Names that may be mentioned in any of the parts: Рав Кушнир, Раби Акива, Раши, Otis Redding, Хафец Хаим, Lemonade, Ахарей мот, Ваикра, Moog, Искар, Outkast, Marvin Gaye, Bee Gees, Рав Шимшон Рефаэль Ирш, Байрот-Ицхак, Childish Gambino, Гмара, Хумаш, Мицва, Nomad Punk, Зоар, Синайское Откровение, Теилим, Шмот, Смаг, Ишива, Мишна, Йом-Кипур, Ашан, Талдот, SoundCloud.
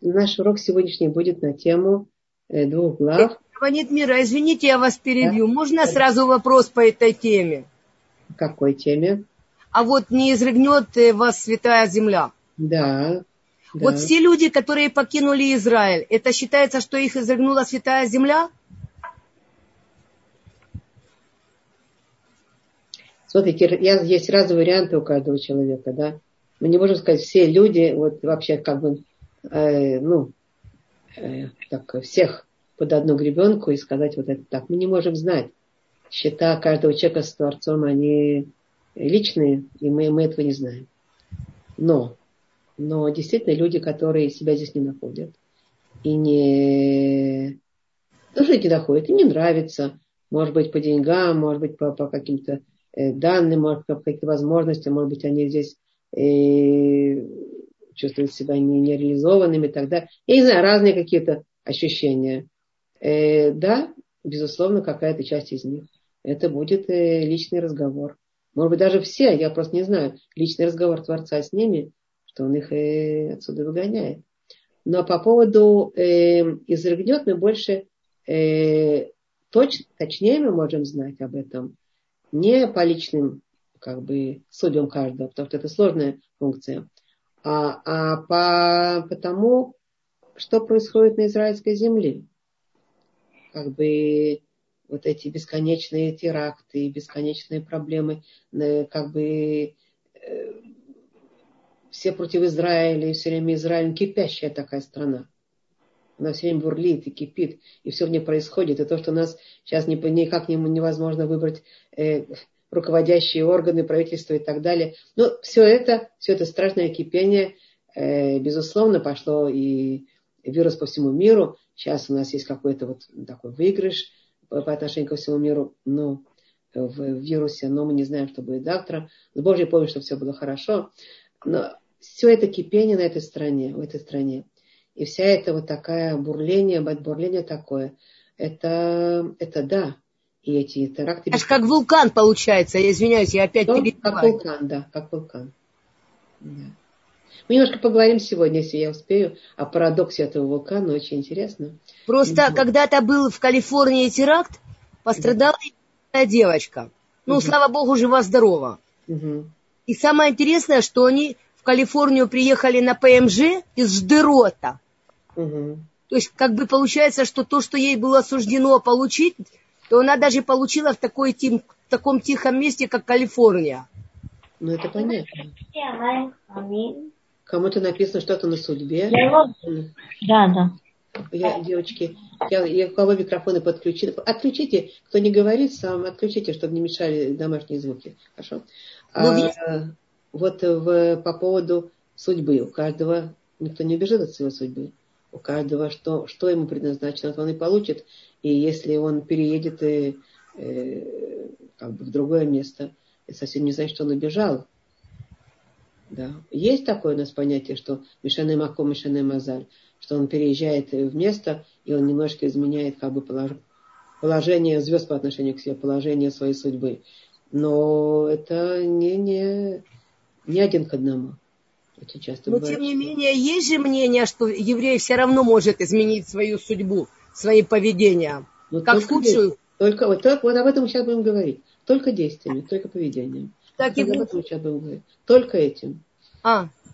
Наш урок сегодняшний будет на тему двух глав. Нет, Мира, извините, я вас перебью. Да? Можно сразу вопрос по этой теме? Какой теме? А вот не изрыгнет вас святая земля. Да. Вот да. Все люди, которые покинули Израиль, это считается, что их изрыгнула святая земля? Смотрите, есть разные варианты у каждого человека, да. Мы не можем сказать, все люди, вот вообще как бы, так, всех под одну гребенку и сказать вот это так. Мы не можем знать. Счета каждого человека с Творцом, они личные, и мы этого не знаем. Но действительно люди, которые себя здесь не находят, и не... Тоже не находят, им не нравится. Может быть, по деньгам, может быть, по каким-то данным, может быть, по каким-то возможностям, может быть, они здесь... чувствуют себя нереализованными и так далее. Я не знаю, разные какие-то ощущения. Да, безусловно, какая-то часть из них. Это будет личный разговор. Может быть, даже все, я просто не знаю. Личный разговор Творца с ними, что он их отсюда выгоняет. Но по поводу изрыгнет мы больше точнее мы можем знать об этом. Не по личным как бы судьям каждого, потому что это сложная функция. А по тому, что происходит на израильской земле. Как бы вот эти бесконечные теракты, бесконечные проблемы, как бы все против Израиля, и все время Израиль кипящая такая страна. Она все время бурлит и кипит, и все в ней происходит. И то, что у нас сейчас никак невозможно выбрать... руководящие органы, правительство и так далее. Но все это страшное кипение, безусловно, пошло и вирус по всему миру. Сейчас у нас есть какой-то вот такой выигрыш по отношению ко всему миру, ну, в вирусе, но мы не знаем, что будет завтра. С Божьей помощью, чтобы все было хорошо. Но все это кипение на этой стране, в этой стране. И вся эта вот такая бурление такое, это да. И эти теракты... Это же как вулкан получается, я извиняюсь, я опять перебиваю. Как вулкан, да, как вулкан. Да. Мы немножко поговорим сегодня, если я успею, о парадоксе этого вулкана, очень интересно. Просто когда-то был в Калифорнии теракт, пострадала девочка. Ну, слава богу, жива-здорова. И самое интересное, что они в Калифорнию приехали на ПМЖ из Ждерота. То есть, как бы получается, что то, что ей было суждено получить... то она даже получила в таком тихом месте, как Калифорния. Ну, это понятно. Кому-то написано что-то на судьбе. Да. Девочки, я у кого микрофоны подключила. Отключите, кто не говорит, сам отключите, чтобы не мешали домашние звуки. Хорошо? По поводу судьбы. У каждого никто не убежит от своей судьбы. У каждого, что ему предназначено, то он и получит. И если он переедет как бы в другое место, это совсем не значит, что он убежал. Да. Есть такое у нас понятие, что мишане маком, мишане мазаль, что он переезжает в место, и он немножко изменяет как бы положение звезд по отношению к себе, положение своей судьбы. Но это не один к одному. Очень часто бывает, тем не менее, есть же мнение, что еврей все равно может изменить свою судьбу, свои поведения. Но как худшую. Только об этом мы сейчас будем говорить. Только действиями, только поведением. Так и об этом мы сейчас будем говорить. Только этим.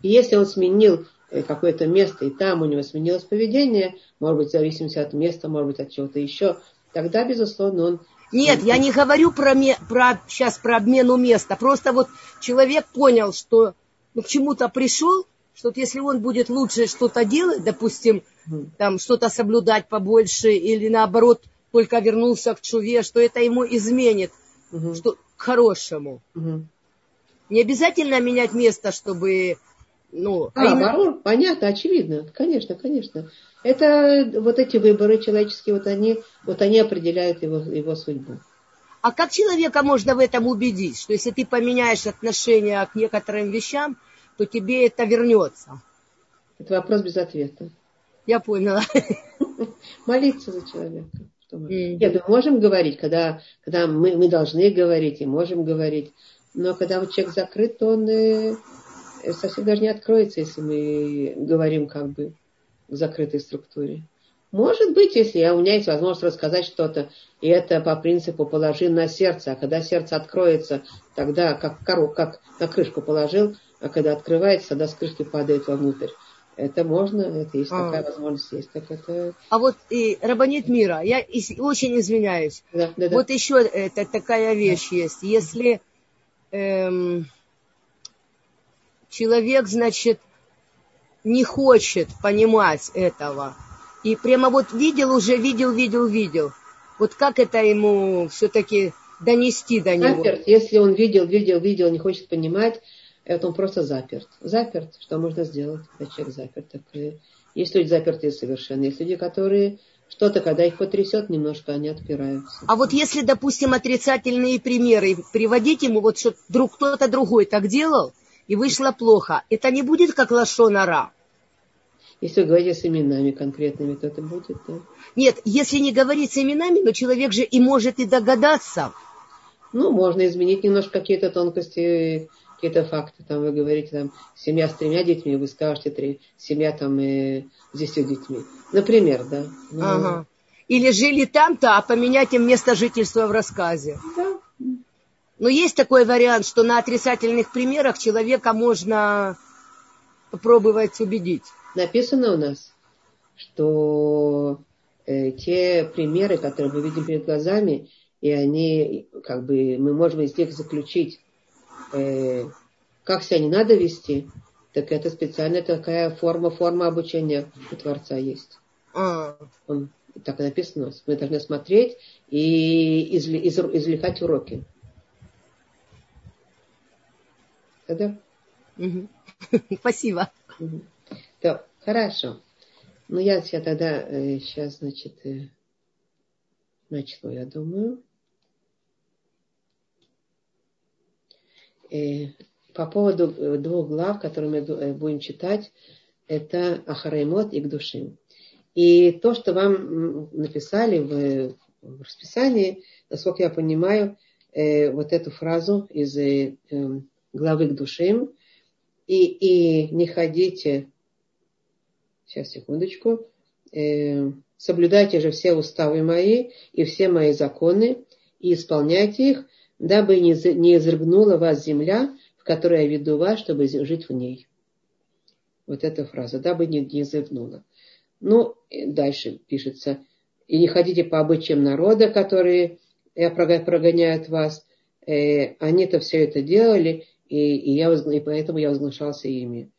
И если он сменил какое-то место, и там у него сменилось поведение, может быть, в зависимости от места, может быть, от чего-то еще, тогда, безусловно, он... Нет, я не говорю сейчас про обмену места. Просто вот человек понял, что к чему-то пришел, что вот если он будет лучше что-то делать, допустим, там что-то соблюдать побольше, или наоборот, только вернулся к чуве, что это ему изменит что, к хорошему. Не обязательно менять место, чтобы... понятно, очевидно. Конечно. Это вот эти выборы человеческие, вот они определяют его судьбу. А как человека можно в этом убедить, что если ты поменяешь отношение к некоторым вещам, то тебе это вернется? Это вопрос без ответа. Я поняла. Молиться за человека. Нет, мы можем говорить, когда мы должны говорить и можем говорить, но когда вот человек закрыт, то он совсем даже не откроется, если мы говорим как бы в закрытой структуре. Может быть, если у меня есть возможность рассказать что-то, и это по принципу «положи на сердце», а когда сердце откроется, тогда как на крышку положил, а когда открывается, тогда с крышки падает вовнутрь. Это можно, это есть такая возможность, есть так это. А вот и рабанит мира, я очень извиняюсь. Да. Вот еще это такая вещь есть. Если человек, значит, не хочет понимать этого. И прямо вот видел. Вот как это ему все-таки донести до него? Заперт. Если он видел, не хочет понимать, это он просто заперт. Заперт. Что можно сделать, когда человек заперт? Так, есть люди запертые совершенно. Есть люди, которые что-то, когда их потрясет немножко, они отпираются. А вот если, допустим, отрицательные примеры приводить ему, вот что вдруг кто-то другой так делал, и вышло плохо, это не будет как лашон ара? Если вы говорите с именами конкретными, то это будет, да? Нет, если не говорить с именами, но человек же и может и догадаться. Ну, можно изменить немножко какие-то тонкости, какие-то факты. Там вы говорите, там, семья с 3 детьми, вы скажете, семья там с 10 детьми. Например, да. Ну, ага. Или жили там-то, а поменять им место жительства в рассказе. Да. Но есть такой вариант, что на отрицательных примерах человека можно попробовать убедить. Написано у нас, что те примеры, которые мы видим перед глазами, и они, как бы, мы можем из них заключить, как себя не надо вести, так это специально такая форма обучения у Творца есть. Так и написано. Мы должны смотреть и извлекать уроки. Да? Спасибо. Да, хорошо. Ну, я тогда сейчас, значит, начну, я думаю. По поводу 2 глав, которые мы будем читать, это Ахарей мот и Кдошим. И то, что вам написали в расписании, насколько я понимаю, вот эту фразу из главы Кдошим, и не ходите... Сейчас, секундочку. Соблюдайте же все уставы мои и все мои законы, и исполняйте их, дабы не изрыгнула вас земля, в которой я веду вас, чтобы жить в ней. Вот эта фраза. Дабы не изрыгнула. Ну, дальше пишется. И не ходите по обычаям народа, которые прогоняют вас. Они-то все это делали, и поэтому я возглашался ими.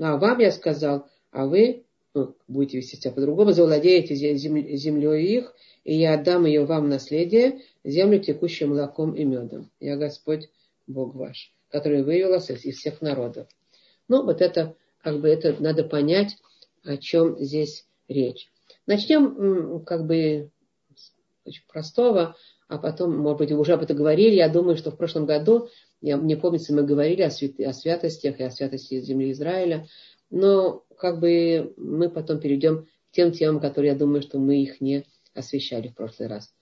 А вам я сказал, а вы будете вести себя по-другому, завладеете землей их, и я отдам ее вам в наследие, землю, текущую молоком и медом. Я Господь, Бог ваш, который вывел вас из всех народов. Ну, вот это, как бы, это надо понять, о чем здесь речь. Начнем, как бы, с очень простого, а потом, может быть, уже об этом говорили. Я думаю, что в прошлом году, мне помнится, мы говорили о святостях и о святости земли Израиля, но как бы мы потом перейдем к тем темам, которые, я думаю, что мы их не освещали в прошлый раз.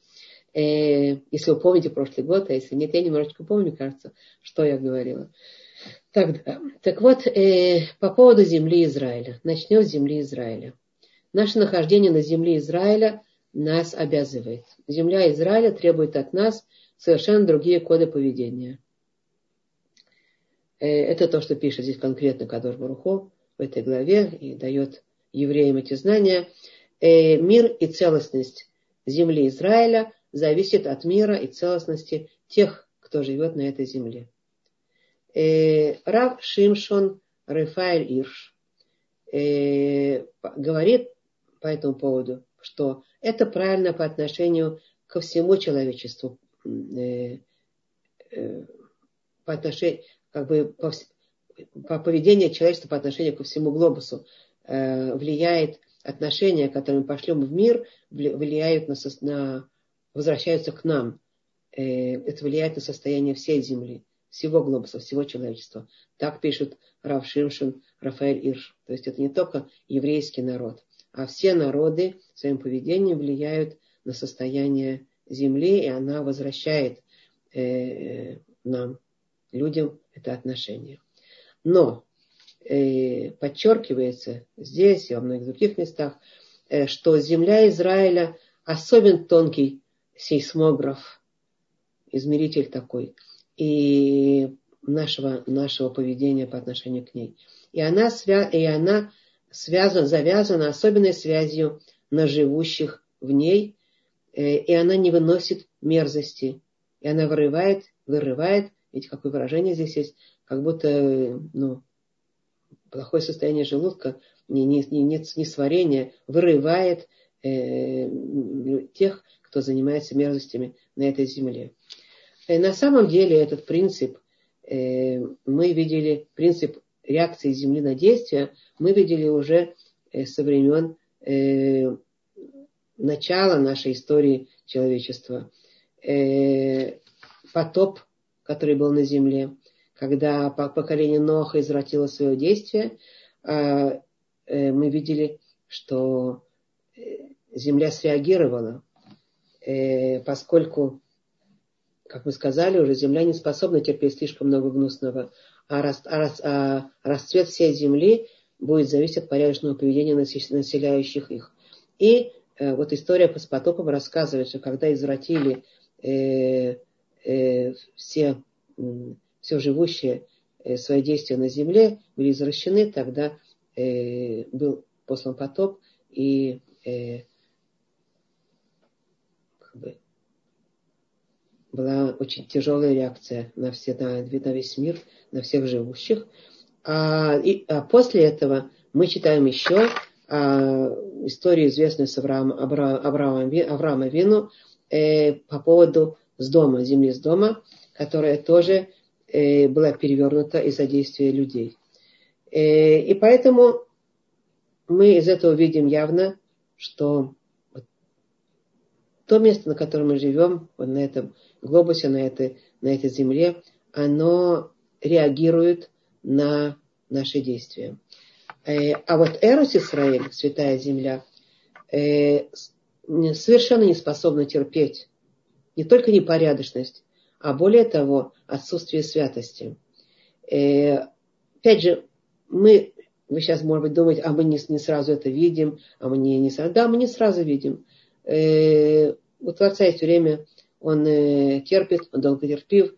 Если вы помните прошлый год, а если нет, я немножечко помню, кажется, что я говорила. Так вот, по поводу земли Израиля. Начнем с земли Израиля. Наше нахождение на земле Израиля нас обязывает. Земля Израиля требует от нас совершенно другие коды поведения. Это то, что пишет здесь конкретно Кадош Барух Ху в этой главе и дает евреям эти знания. Мир и целостность земли Израиля зависит от мира и целостности тех, кто живет на этой земле. Рав Шимшон Рефаэль Ирш говорит по этому поводу, что это правильно по отношению ко всему человечеству, по отношению... как бы поведение человечества по отношению ко всему глобусу влияет отношения, которые мы пошлем в мир, влияют на возвращаются к нам. Это влияет на состояние всей земли, всего глобуса, всего человечества. Так пишет Рав Шимшон Рефаэль Ирш. То есть это не только еврейский народ, а все народы своим поведением влияют на состояние земли, и она возвращает нам, людям, это отношение. Но подчеркивается здесь и во многих других местах, что земля Израиля особенно тонкий сейсмограф, измеритель такой, и нашего поведения по отношению к ней. И она завязана особенной связью на живущих в ней, и она не выносит мерзости, и она вырывает, ведь какое выражение здесь есть, как будто, плохое состояние желудка, несварение, вырывает тех, кто занимается мерзостями на этой земле. На самом деле этот принцип, мы видели, принцип реакции земли на действия, мы видели уже со времен начала нашей истории человечества. Потоп, который был на земле, когда поколение Ноаха извратило свое действие, мы видели, что земля среагировала, поскольку, как мы сказали, уже земля не способна терпеть слишком много гнусного, а расцвет всей земли будет зависеть от порядочного поведения населяющих их. И вот история с потопом рассказывает, что когда извратили все живущие свои действия на земле, были извращены, тогда был послан потоп, и была очень тяжелая реакция на весь мир, на всех живущих. А после этого мы читаем еще историю, известную с Авраамом Вину, по поводу земли Сдома, которая тоже была перевернута из-за действия людей. И поэтому мы из этого видим явно, что то место, на котором мы живем, вот на этом глобусе, на этой земле, оно реагирует на наши действия. А вот Эрус Исраэль, святая земля, совершенно не способна терпеть не только непорядочность, а более того, отсутствие святости. Опять же, вы сейчас, может быть, думаете, а мы не сразу это видим, а мы не сразу. Да, мы не сразу видим. У Творца есть время, он терпит, он долго терпив.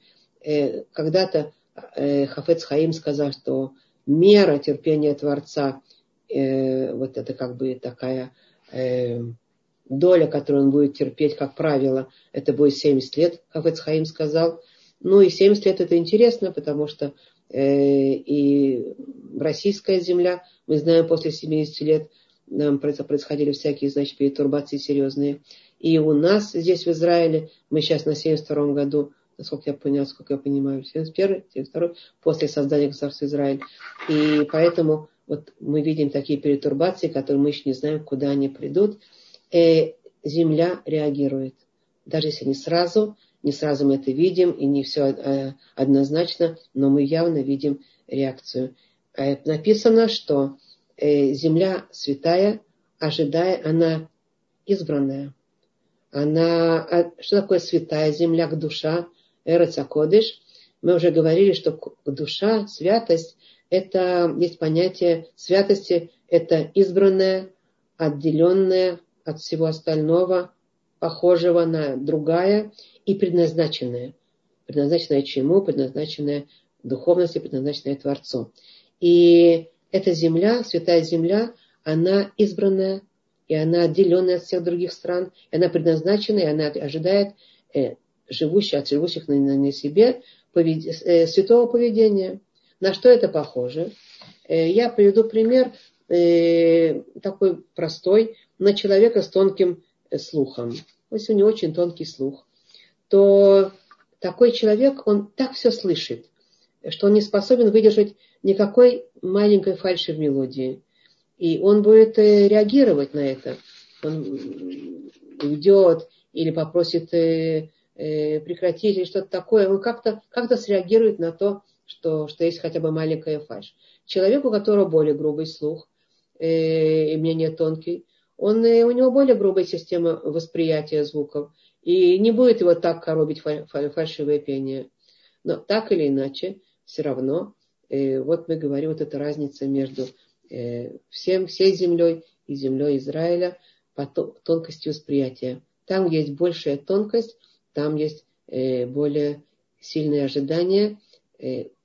Когда-то Хафец Хаим сказал, что мера терпения Творца, вот это как бы такая доля, которую он будет терпеть, как правило, это будет 70 лет, Хафец Хаим сказал. И 70 лет это интересно, потому что и российская земля, мы знаем, после 70 лет нам происходили всякие, перетурбации серьезные. И у нас здесь, в Израиле, мы сейчас на 72-м году, насколько я понимаю, 71-й, 72-й, после создания государства Израиль. И поэтому вот мы видим такие перетурбации, которые мы еще не знаем, куда они придут. Земля реагирует. Даже если не сразу мы это видим, и не все однозначно, но мы явно видим реакцию. Написано, что земля святая, она избранная. Что такое святая земля, Кдуша, Эрец а-Кодеш? Мы уже говорили, что душа, святость, есть понятие святости, это избранная, отделенная от всего остального, похожего на другая, и предназначенная. Предназначенная чему? Предназначенная духовности, предназначенная Творцу. И эта земля, святая земля, она избранная, и она отделенная от всех других стран, и она предназначена, и она ожидает от живущих на себе святого поведения. На что это похоже? Я приведу пример такой простой, на человека с тонким слухом. Если у него очень тонкий слух, то такой человек, он так все слышит, что он не способен выдержать никакой маленькой фальши в мелодии. И он будет реагировать на это. Он уйдет или попросит прекратить, или что-то такое. Он как-то среагирует на то, что есть хотя бы маленькая фальшь. Человек, у которого более грубый слух и мнение тонкий, у него более грубая система восприятия звуков. И не будет его так коробить фальшивое пение. Но так или иначе, все равно вот мы говорим, вот эта разница между всей землей и землей Израиля по тонкости восприятия. Там, где есть большая тонкость, там есть более сильные ожидания,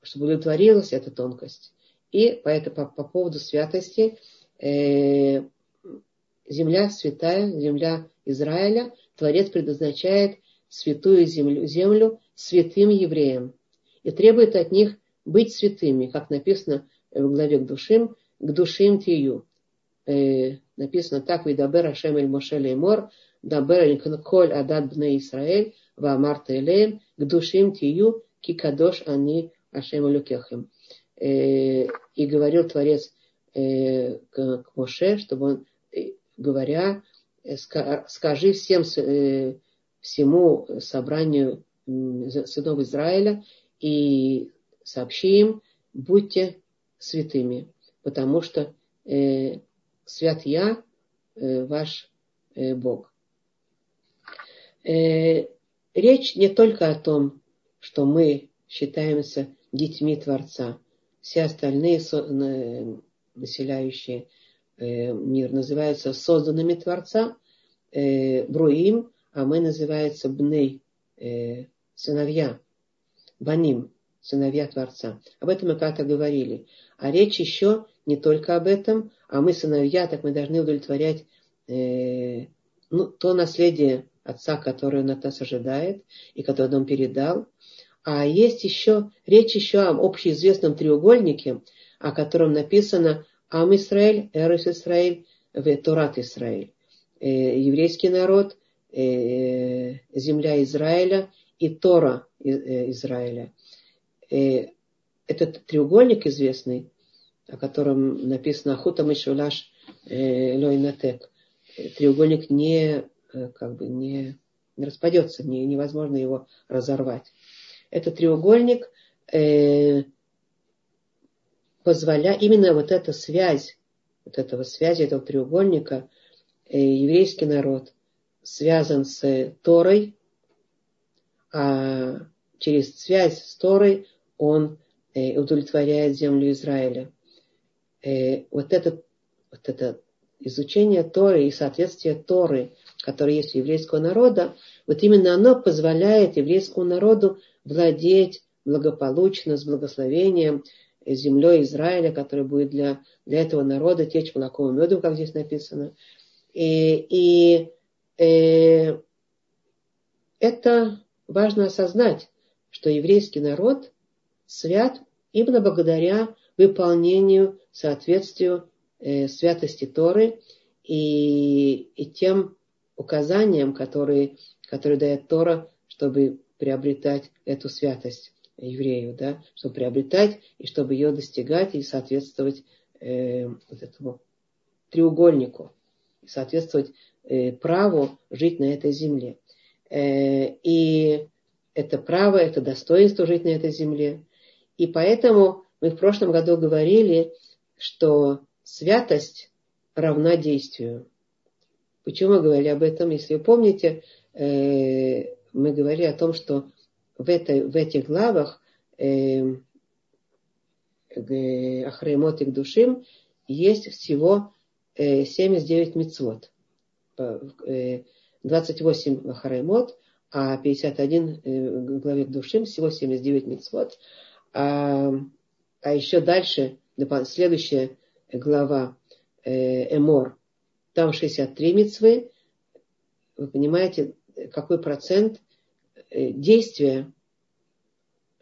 чтобы удовлетворилась эта тонкость. И поэтому по поводу святости земля святая, земля Израиля, Творец предназначает святую землю святым евреям и требует от них быть святыми, как написано в главе Кдошим Тию. Написано так: «Видабер Ашем эль Моше леймор, дабер эль коль адад бней Исраэль, ваамар теилим, Кдошим Тию, ки кадош ани Ашем элокехем». И говорил Творец к Моше, чтобы он, говоря, скажи всему собранию сынов Израиля и сообщи им, будьте святыми, потому что свят я, ваш Бог. Речь не только о том, что мы считаемся детьми Творца. Все остальные населяющие мир называются созданными Творца, бруим, а мы называются бней, сыновья, баним, сыновья Творца. Об этом мы как-то говорили. А речь еще не только об этом, а мы сыновья, так мы должны удовлетворять то наследие отца, которое он от нас ожидает и которое он нам передал. А есть еще, речь еще об общеизвестном треугольнике, о котором написано Ам Исраэль, Эрес Исраэль, Ветурат Исраэль. Еврейский народ, земля Израиля и Тора Израиля. Этот треугольник известный, о котором написано Ахутам и Шулаш Лойнатек. Треугольник не распадется, невозможно его разорвать. Этот треугольник позволяет, именно вот эта связь, этого треугольника, еврейский народ связан с Торой, а через связь с Торой он удовлетворяет землю Израиля. Вот это изучение Торы и соответствие Торы, которое есть у еврейского народа, вот именно оно позволяет еврейскому народу владеть благополучно, с благословением землей Израиля, которая будет для этого народа течь молоком и медом, как здесь написано. И это важно осознать, что еврейский народ свят именно благодаря выполнению, соответствию святости Торы и тем указаниям, которые дает Тора, чтобы приобретать эту святость еврею, да, чтобы приобретать и чтобы ее достигать и соответствовать вот этому треугольнику, и соответствовать праву жить на этой земле. И это право, это достоинство жить на этой земле. И поэтому мы в прошлом году говорили, что святость равна действию. Почему мы говорили об этом? Если вы помните, мы говорили о том, что в этих главах Ахарей мот и Кдошим есть всего 79 мицвот. 28 в Ахарей мот, а 51 в главе Кдошим, всего 79 мицвот. А еще дальше, следующая глава Эмор, там 63 мицвы. Вы понимаете, какой процент действия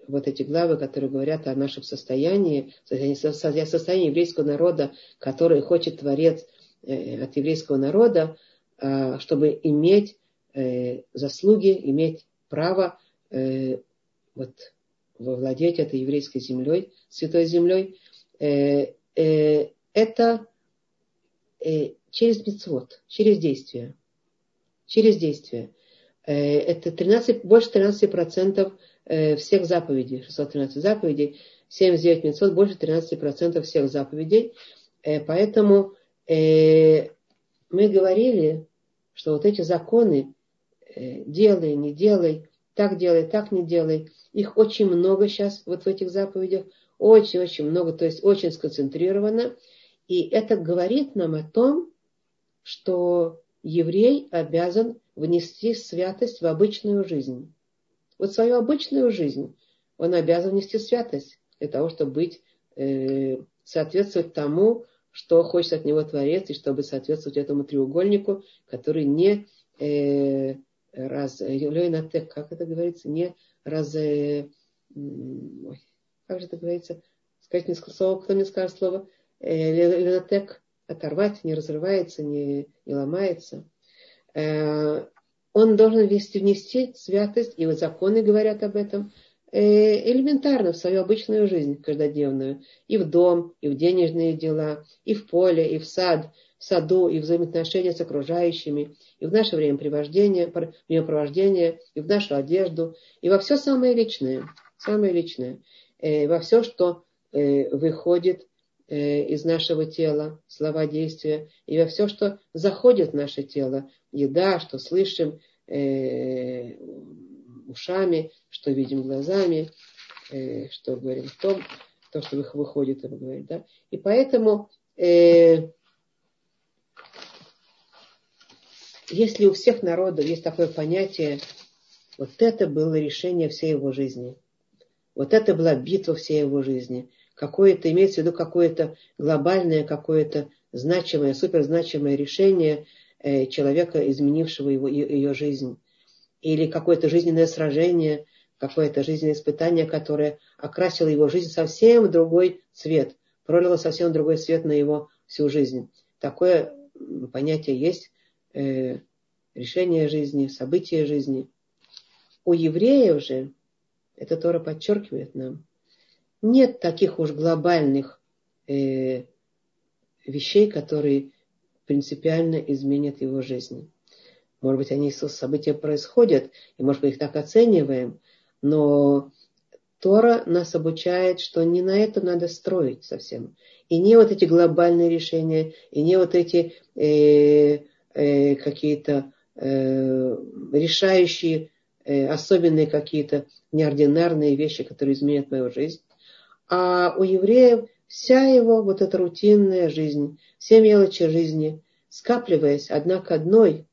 вот эти главы, которые говорят о нашем состоянии еврейского народа, который хочет Творец от еврейского народа, чтобы иметь заслуги, иметь право владеть этой еврейской землей, святой землей. Это через мицвот, через действие. Через действие. Это больше 13% всех заповедей, 613 заповедей, 79 мицвот, больше 13% всех заповедей. Поэтому мы говорили, что вот эти законы «делай, не делай», «так делай, так не делай», их очень много сейчас вот в этих заповедях, очень-очень много, то есть очень сконцентрировано. И это говорит нам о том, что еврей обязан внести святость в обычную жизнь. Вот свою обычную жизнь он обязан внести святость для того, чтобы быть, соответствовать тому, что хочет от него Творец, и чтобы соответствовать этому треугольнику, который не оторвать, не разрывается, не ломается. Он должен внести святость, и вот законы говорят об этом, элементарно в свою обычную жизнь каждодневную. И в дом, и в денежные дела, и в поле, и в сад, в саду, и в взаимоотношения с окружающими, и в наше времяпровождение, и в нашу одежду, и во все самое личное, во все, что выходит из нашего тела, слова, действия, и во все, что заходит в наше тело, еда, что слышим ушами, что видим глазами, что говорим в том, то, что выходит, это говорит, да. И поэтому, если у всех народов есть такое понятие, вот это было решение всей его жизни, вот это была битва всей его жизни, какое-то, имеется в виду какое-то глобальное, какое-то значимое, суперзначимое решение человека, изменившего ее жизнь. Или какое-то жизненное сражение, какое-то жизненное испытание, которое окрасило его жизнь совсем в другой цвет, пролило совсем другой цвет на его всю жизнь. Такое понятие есть, решение жизни, событие жизни. У евреев же, это Тора подчеркивает нам, нет таких уж глобальных вещей, которые принципиально изменят его жизнь. Может быть, они события происходят, и, может быть, их так оцениваем, но Тора нас обучает, что не на это надо строить совсем. И не вот эти глобальные решения, и не вот эти какие-то решающие, особенные какие-то неординарные вещи, которые изменят мою жизнь. А у евреев вся его вот эта рутинная жизнь, все мелочи жизни, скапливаясь одна к одной,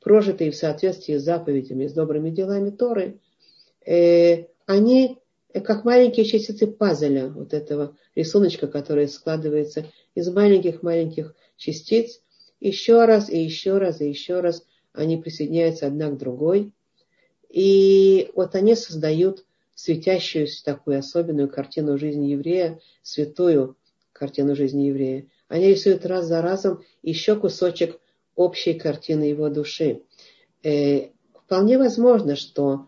прожитые в соответствии с заповедями, с добрыми делами Торы, они как маленькие частицы пазля, вот этого рисуночка, который складывается из маленьких-маленьких частиц, еще раз и еще раз и еще раз они присоединяются одна к другой, и вот они создают светящуюся такую особенную картину жизни еврея, святую картину жизни еврея. Они рисуют раз за разом еще кусочек общей картины его души. Вполне возможно, что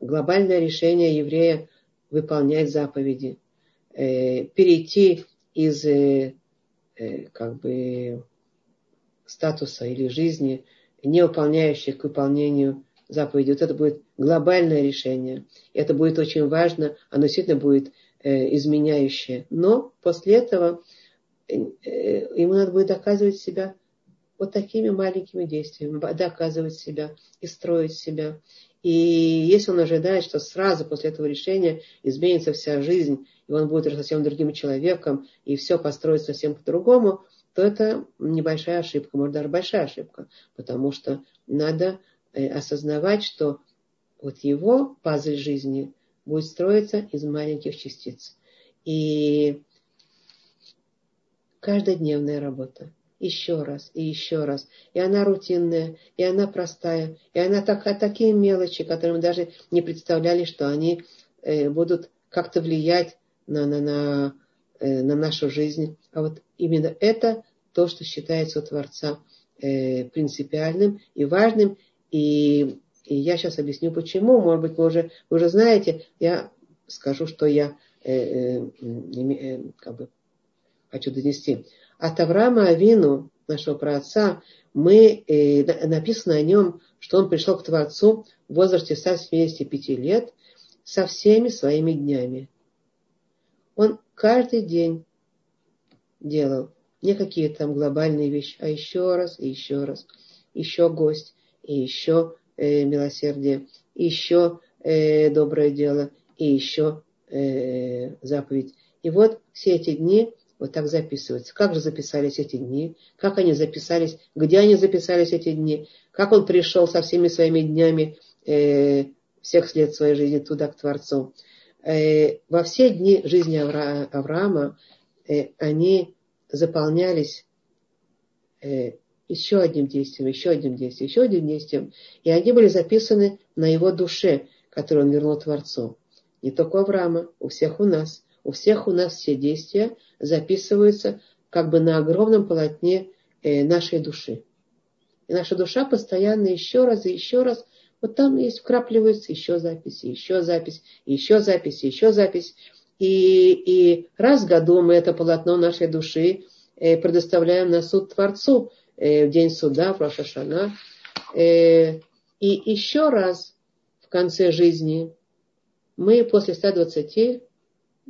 глобальное решение еврея выполнять заповеди, перейти из статуса или жизни, не выполняющих, к выполнению заповедей. Вот это будет глобальное решение. Это будет очень важно, оно действительно будет изменяющее. Но после этого ему надо будет доказывать себя вот такими маленькими действиями, доказывать себя и строить себя. И если он ожидает, что сразу после этого решения изменится вся жизнь, и он будет уже совсем другим человеком, и все построится совсем по-другому, то это небольшая ошибка, может, даже большая ошибка. Потому что надо осознавать, что вот его пазл жизни будет строиться из маленьких частиц. И каждодневная работа. Еще раз и еще раз. И она рутинная, и она простая, и она такие мелочи, которые мы даже не представляли, что они будут как-то влиять на нашу жизнь. А вот именно это то, что считается у Творца принципиальным и важным. И я сейчас объясню, почему. Может быть, вы уже знаете, я скажу, что я хочу донести. От Авраама Авину, нашего праотца, написано о нем, что он пришел к Творцу в возрасте 175 лет со всеми своими днями. Он каждый день делал не какие-то там глобальные вещи, а еще раз, еще гость, и еще милосердие, и еще доброе дело, и еще заповедь. И вот все эти дни вот так записываются. Как же записались эти дни? Как они записались? Где они записались эти дни? Как он пришел со всеми своими днями всех лет своей жизни туда, к Творцу? Во все дни жизни Авраама они заполнялись еще одним действием, еще одним действием, еще одним действием. И они были записаны на его душе, которую он вернул Творцу. Не только у Авраама, у всех у нас. У всех у нас все действия записываются как бы на огромном полотне нашей души. И наша душа постоянно еще раз и еще раз. Вот там есть, вкрапливаются еще записи, еще запись, еще запись, еще запись. И раз в году мы это полотно нашей души предоставляем на суд Творцу, в день суда, в Рош ха-Шана. И еще раз в конце жизни мы после 120,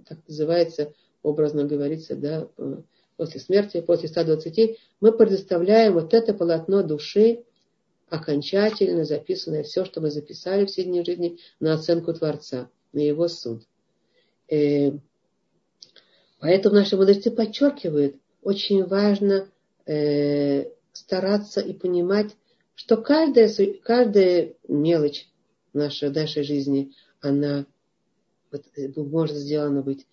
так называется, образно говорится, да, после смерти, после 120, мы предоставляем вот это полотно души, окончательно записанное, все, что мы записали все дни жизни, на оценку Творца, на его суд. Поэтому наши мудрецы подчеркивают, очень важно стараться и понимать, что каждая мелочь нашей жизни, она может сделана быть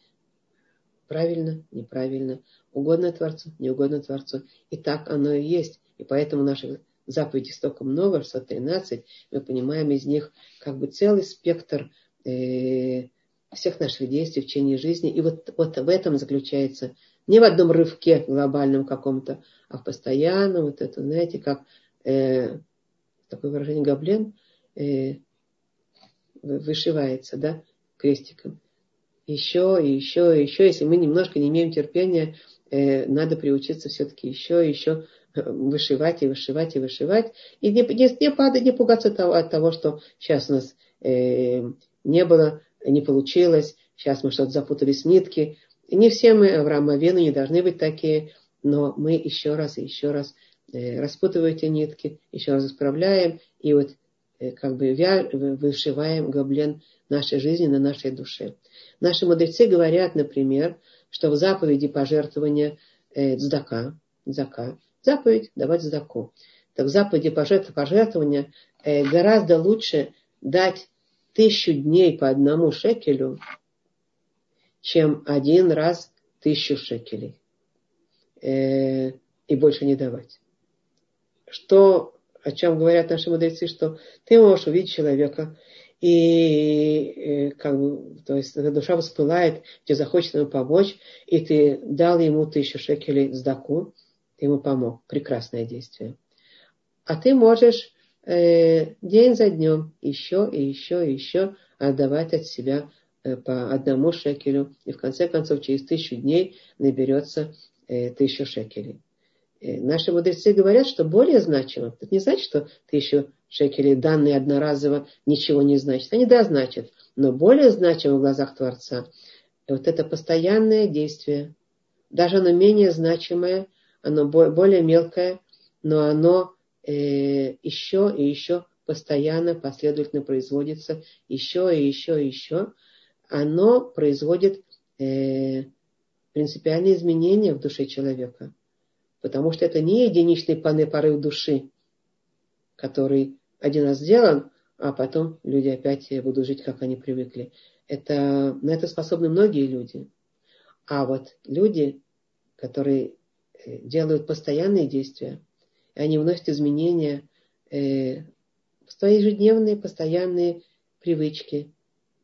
правильно, неправильно, угодно Творцу, неугодно Творцу. И так оно и есть. И поэтому наши заповедей столько много, 113, мы понимаем из них как бы целый спектр всех наших действий в течение жизни. И вот в этом заключается не в одном рывке глобальном каком-то, а в постоянном, вот это, знаете, как такое выражение Габлен вышивается, да, крестиком. Еще, и еще, и еще. Если мы немножко не имеем терпения, надо приучиться все-таки еще, и еще вышивать и вышивать и вышивать. И не падать, не пугаться от того, что сейчас у нас не было, не получилось, сейчас мы что-то запутались в нитки. И не все мы, Авраамовены, не должны быть такие, но мы еще раз и еще раз распутываем эти нитки, еще раз исправляем и вот как бы вышиваем габлен нашей жизни на нашей душе. Наши мудрецы говорят, например, что в заповеди пожертвования цдака, заповедь давать цдаку. Так в заповеди пожертвования гораздо лучше дать 1000 дней по 1 шекелю, чем 1 раз 1000 шекелей. И больше не давать. О чем говорят наши мудрецы, что ты можешь увидеть человека, и как бы, то есть душа воспылает, тебе захочется ему помочь, и ты дал ему 1000 шекелей цдаку, ты ему помог. Прекрасное действие. А ты можешь день за днем еще и еще и еще отдавать от себя по 1 шекелю, и в конце концов через 1000 дней наберется 1000 шекелей. Наши мудрецы говорят, что более значимо. Это не значит, что 1000 шекелей, данные одноразово, ничего не значит. Они да значат, но более значимо в глазах Творца. И вот это постоянное действие, даже оно менее значимое, оно более мелкое, но оно еще и еще постоянно, последовательно производится, еще и еще и еще. Оно производит принципиальные изменения в душе человека. Потому что это не единичный порыв души, который один раз сделан, а потом люди опять будут жить, как они привыкли. На это способны многие люди. А вот люди, которые делают постоянные действия, они вносят изменения в свои ежедневные, постоянные привычки,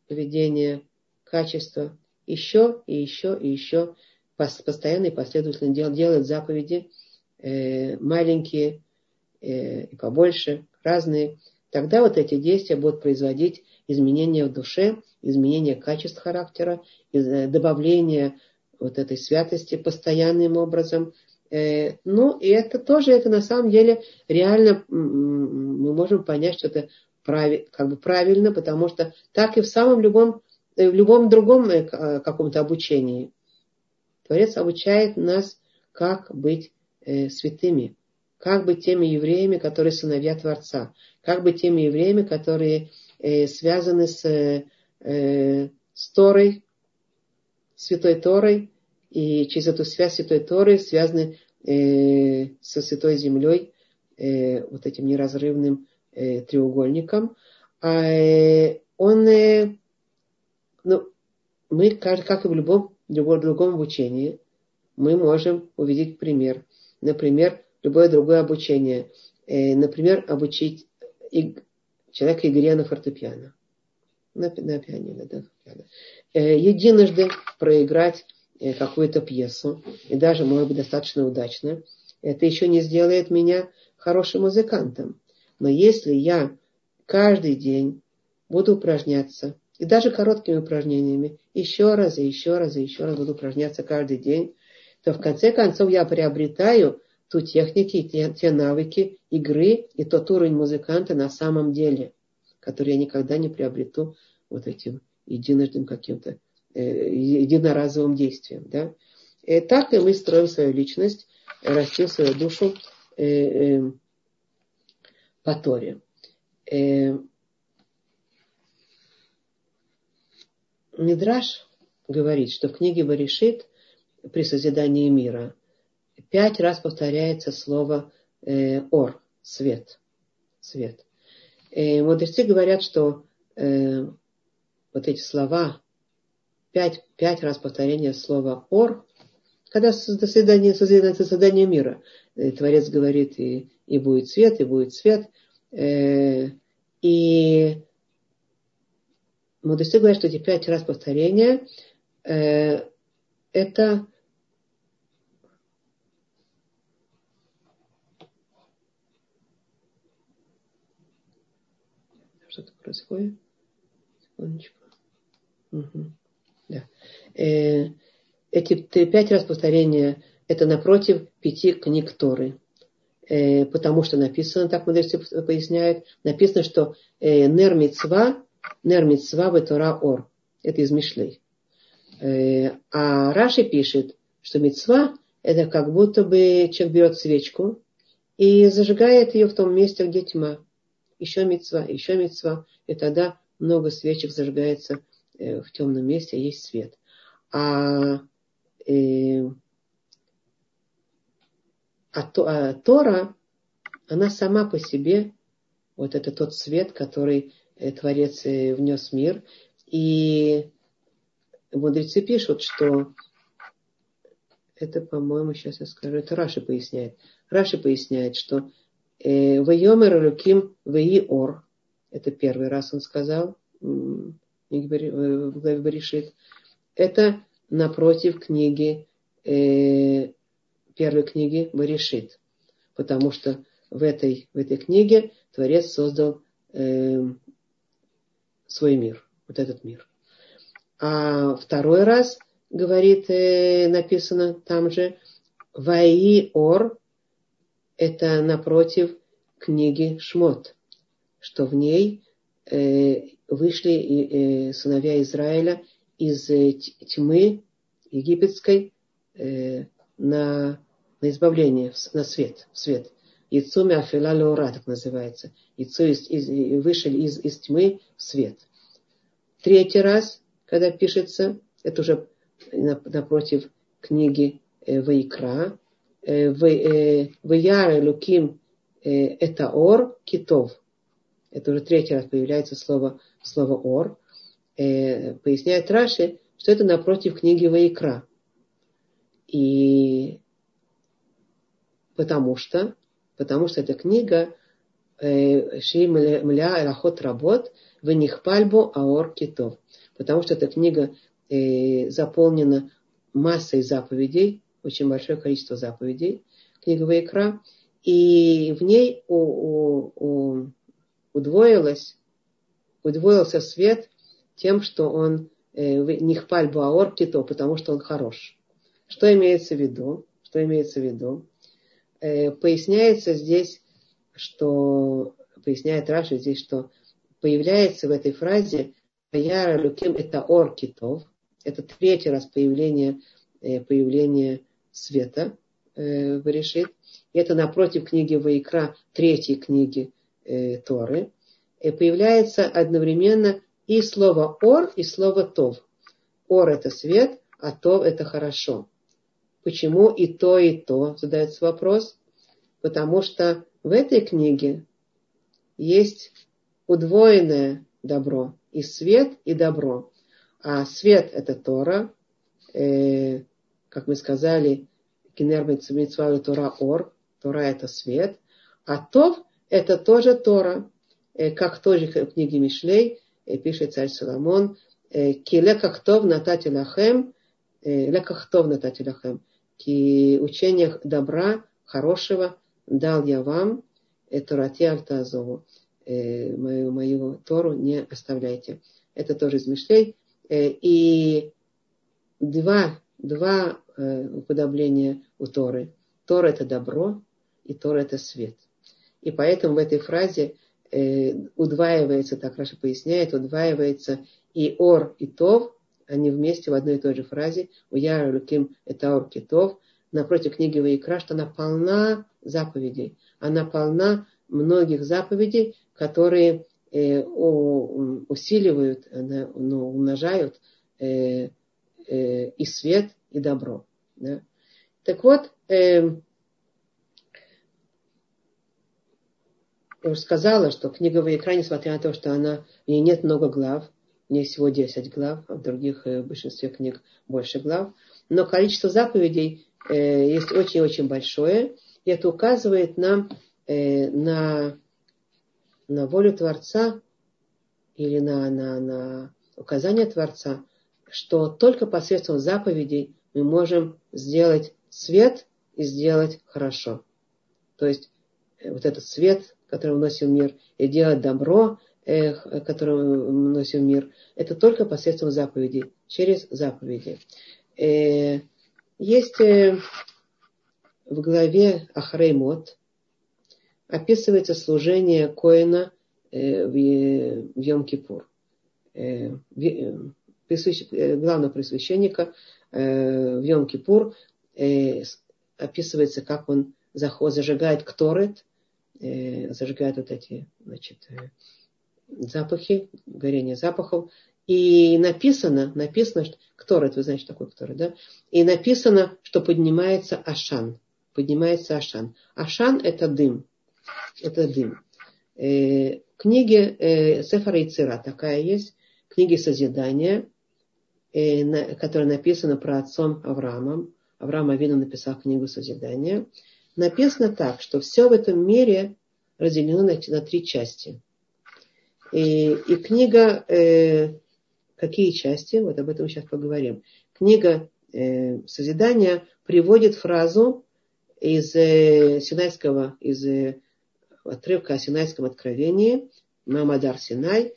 поведение, качество, еще и еще и еще. Постоянно и последовательно делают заповеди маленькие и побольше, разные. Тогда вот эти действия будут производить изменения в душе, изменения качеств характера, добавление вот этой святости постоянным образом. Ну и это тоже, это на самом деле реально мы можем понять, что это как бы правильно, потому что так и в любом другом каком-то обучении. Творец обучает нас, как быть святыми, как быть теми евреями, которые сыновья Творца, как быть теми евреями, которые связаны с Торой, Святой Торой, и через эту связь Святой Торы связаны со Святой Землей вот этим неразрывным треугольником. Мы, как и в любом обучении, мы можем увидеть пример. Например, любое другое обучение. Например, обучить человека игре на фортепиано. На пианино, да. Единожды проиграть какую-то пьесу, и даже, может быть, достаточно удачно, это еще не сделает меня хорошим музыкантом. Но если я каждый день буду упражняться, и даже короткими упражнениями, еще раз, и еще раз, и еще раз буду упражняться каждый день, то в конце концов я приобретаю ту технику и те навыки игры, и тот уровень музыканта на самом деле, который я никогда не приобрету вот этим единожным каким-то единоразовым действием. Да? И так и мы строим свою личность, растим свою душу по Торе. Мидраш говорит, что в книге Берешит при созидании мира 5 раз повторяется слово «ор» – «свет». Свет. Мудрецы говорят, что вот эти слова, 5 раз повторение слова «ор», когда создание мира, Творец говорит и будет свет, и будет свет. И мудрецы говорят, что эти 5 раз повторения это что-то происходит. Секундочку. Угу. Да. Эти 5 раз повторения это напротив 5 книг Торы. Потому что написано, так мудрецы поясняют, написано, что нер мицва ветора ор. Это из Мишлей. А Раши пишет, что мицва это как будто бы человек берет свечку и зажигает ее в том месте, где тьма. Еще мицва, и тогда много свечек зажигается в темном месте, есть свет. А Тора, она сама по себе, вот это тот свет, который Творец внес в мир. И мудрецы пишут, что это, по-моему, сейчас я скажу, это Раши поясняет. Раши поясняет, что «Вайомер элоким ваи ор». Это первый раз он сказал, в главе Берешит. Это напротив книги, первой книги Берешит. Потому что в этой книге Творец создал свой мир, вот этот мир. А второй раз, говорит, написано там же, «Ваи ор». Это напротив книги Шмот, что в ней вышли сыновья Израиля из тьмы египетской на избавление, на свет. В свет. Яцу меафила леора, так называется. Яцу вышли из тьмы в свет. 3-й раз, когда пишется, это уже напротив книги Ваикра, «Ваяре луким это ор китов». Это уже 3-й раз появляется слово «ор». Поясняет Раши, что это напротив книги «Ваикра». И потому что эта книга «Ши мля элахот работ венихпальбо аор китов». Потому что эта книга заполнена массой заповедей, очень большое количество заповедей, книга Ваикра, и в ней удвоился свет тем, что он нихпаль баор кито, потому что он хорош. Что имеется в виду? Поясняется здесь, что поясняет Раши здесь, что появляется в этой фразе «Яра луким это ор китов». Это 3-й раз появление света Берешит. Это напротив книги Ваикра, 3-й книги Торы. Появляется одновременно и слово «ор», и слово «тов». «Ор» — это свет, а то это хорошо. Почему и то, задается вопрос. Потому что в этой книге есть удвоенное добро. И свет, и добро. А свет – это Тора, как мы сказали, Кинер Митцва Тора Ор, Тора – это свет. А Тов – это тоже Тора, как тоже в книге Мишлей пишет царь Соломон, «Ки лекахтов натати лахем, лекахтов натати лахем, ки учениях добра, хорошего дал я вам, Торати альтазову, мою Тору не оставляйте». Это тоже из Мишлей. И два уподобления у Торы. Тора – это добро, и Тора – это свет. И поэтому в этой фразе удваивается, так Раши поясняет, удваивается и Ор, и Тов, они вместе в одной и той же фразе. «Уя Элоким это Ор Китов». Напротив книги Ваикра, что она полна заповедей. Она полна многих заповедей, которые усиливают, умножают и свет, и добро. Да? Так вот, я уже сказала, что книга Ваикра, несмотря на то, что в ней нет много глав, у нее всего 10 глав, а в других в большинстве книг больше глав, но количество заповедей есть очень-очень большое, и это указывает нам на волю Творца или на указание Творца, что только посредством заповедей мы можем сделать свет и сделать хорошо. То есть вот этот свет, который вносит в мир, и делать добро, которое вносит в мир, это только посредством заповедей, через заповеди. Есть в главе Ахарей мот описывается служение Коэна в Йом-Кипур, главного пресвященника в Йом-Кипур, описывается, как он зажигает кторет, зажигает вот эти, запахи, горение запахов. И написано, что кторет, вы знаете, что такое кторет, да? И написано, что поднимается ашан. Ашан – это дым. В книге Сефер Ецира такая есть, книги созидания, которая написана про отцом Авраамом. Авраам Авину написал книгу созидания. Написано так, что все в этом мире разделено на три части. И книга, какие части, вот об этом сейчас поговорим. Книга «Созидание» приводит фразу из отрывка о Синайском Откровении, «Мамадар Синай».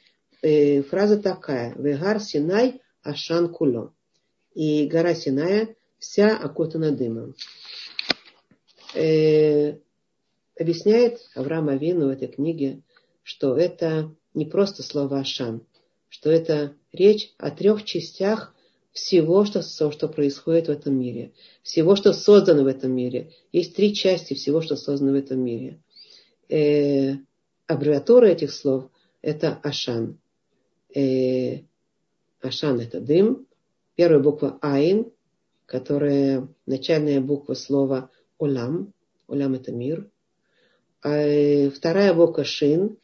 Фраза такая: «Вегар Синай ашан куло». И гора Синая вся окутана дымом. Объясняет Авраам Авину в этой книге, что это не просто слово «ашан», что это речь о трех частях всего, что происходит в этом мире, всего, что создано в этом мире. Есть три части всего, что создано в этом мире. Аббревиатура этих слов – это «ашан». «Ашан» – это дым. Первая буква «айн», которая начальная буква слова «олам». «Олам» – это мир. А вторая буква «шин»,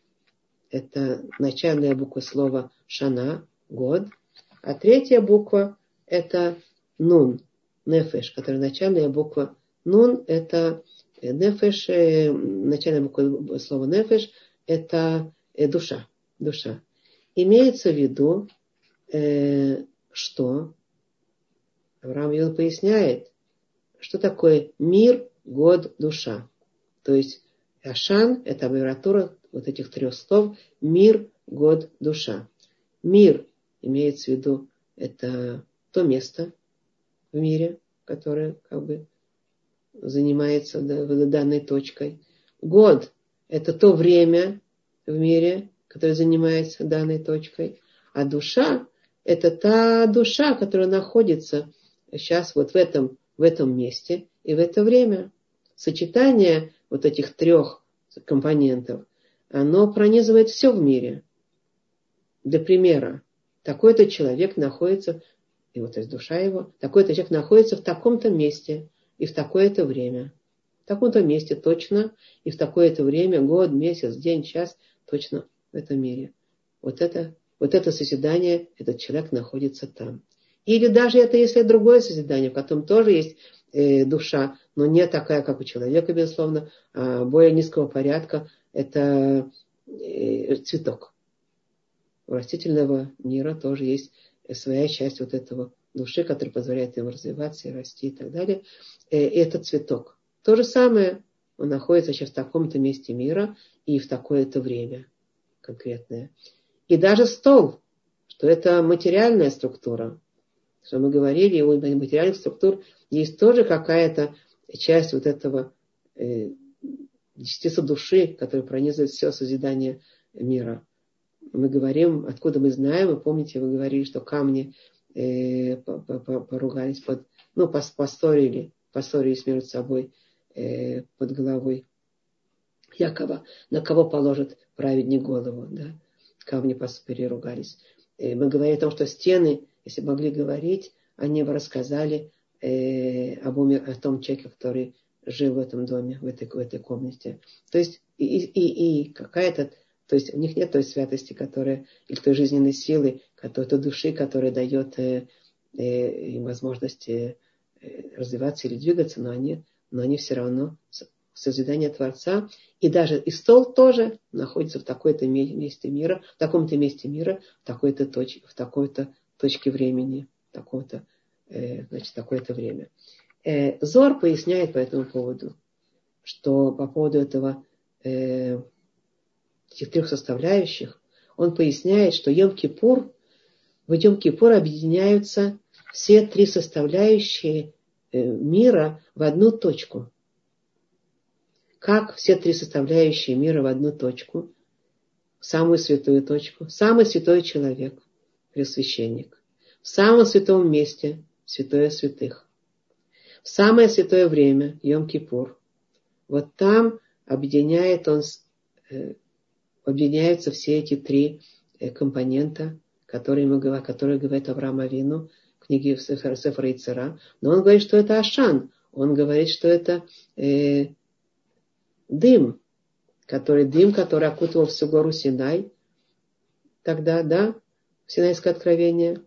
это начальная буква слова «шана», год. А третья буква – это «нун», «нефеш», которая начальная буква «нун», это «нефеш», начальная буква слова «нефеш», это «душа», «душа». Имеется в виду, что Авраам Авину поясняет, что такое мир, год, душа. То есть «ашан» – это аббревиатура вот этих трех слов: мир, год, душа. Мир имеется в виду, это то место в мире, которое как бы занимается данной точкой. Год – это то время в мире, которое занимается данной точкой. А душа – это та душа, которая находится сейчас вот в этом месте и в это время. Сочетание вот этих трех компонентов, оно пронизывает все в мире. Для примера, такой-то человек находится его, то есть душа его, такой-то человек находится в таком-то месте и в такое-то время. В таком-то месте точно и в такое-то время, год, месяц, день, час точно в этом мире. Вот это созидание, этот человек находится там. Или даже это, если другое созидание, в котором тоже есть душа, но не такая, как у человека, безусловно, а более низкого порядка, это цветок. У растительного мира тоже есть своя часть вот этого души, которая позволяет ему развиваться и расти и так далее. И это цветок. То же самое, он находится сейчас в таком-то месте мира и в такое-то время конкретное. И даже стол, что это материальная структура, что мы говорили, у материальных структур есть тоже какая-то часть вот этого частицы души, которая пронизывает все созидание мира. Мы говорим, откуда мы знаем, вы помните, вы говорили, что камни поругались, поссорились между собой под головой Якова, на кого положит праведник голову, да? Камни переругались. Мы говорили о том, что стены, если могли говорить, они бы рассказали о том человеке, который жил в этом доме, в этой комнате. То есть и какая-то, то есть у них нет той святости, которая, или той жизненной силы, той души, которая дает им возможность развиваться или двигаться, но они все равно созидание Творца. И даже и стол тоже находится в такой-то месте мира, в таком-то месте мира, в такой-то точке времени, такое-то время. Зор поясняет по этому поводу, что по поводу этих трех составляющих, он поясняет, что в Йом-Кипур объединяются все три составляющие мира в одну точку. Как все три составляющие мира в одну точку, в самую святую точку, самый святой человек, пресвященник, в самом святом месте, святое святых, в самое святое время, Йом-Кипур. Вот там объединяются все эти три компонента, которые говорит Авраам Авину в книге Сефер Ецира. Но он говорит, что это Ашан. Он говорит, что это дым, который окутывал всю гору Синай. Тогда, да, Синайское Откровение.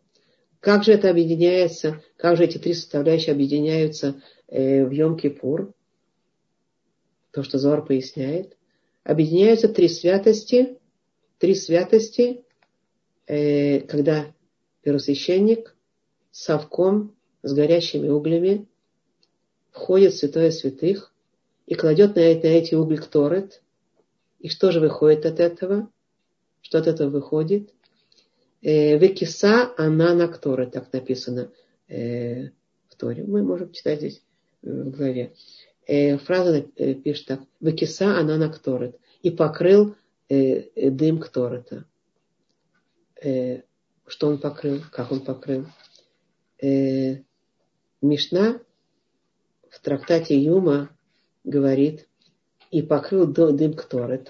Как же это объединяется, как же эти три составляющие объединяются в Йом-Кипур? То, что Зоар поясняет. Объединяются три святости, когда первосвященник с совком, с горящими углями входит в святое святых и кладет на эти угли кторет. И что же выходит от этого? Что от этого выходит? Векиса Анана Ктора, так написано в Торе. Мы можем читать здесь в главе. Фраза пишет так. Векиса Анана Ктора. И покрыл дым Ктора. Что он покрыл? Как он покрыл? Мишна в трактате Юма говорит. И покрыл дым Ктора.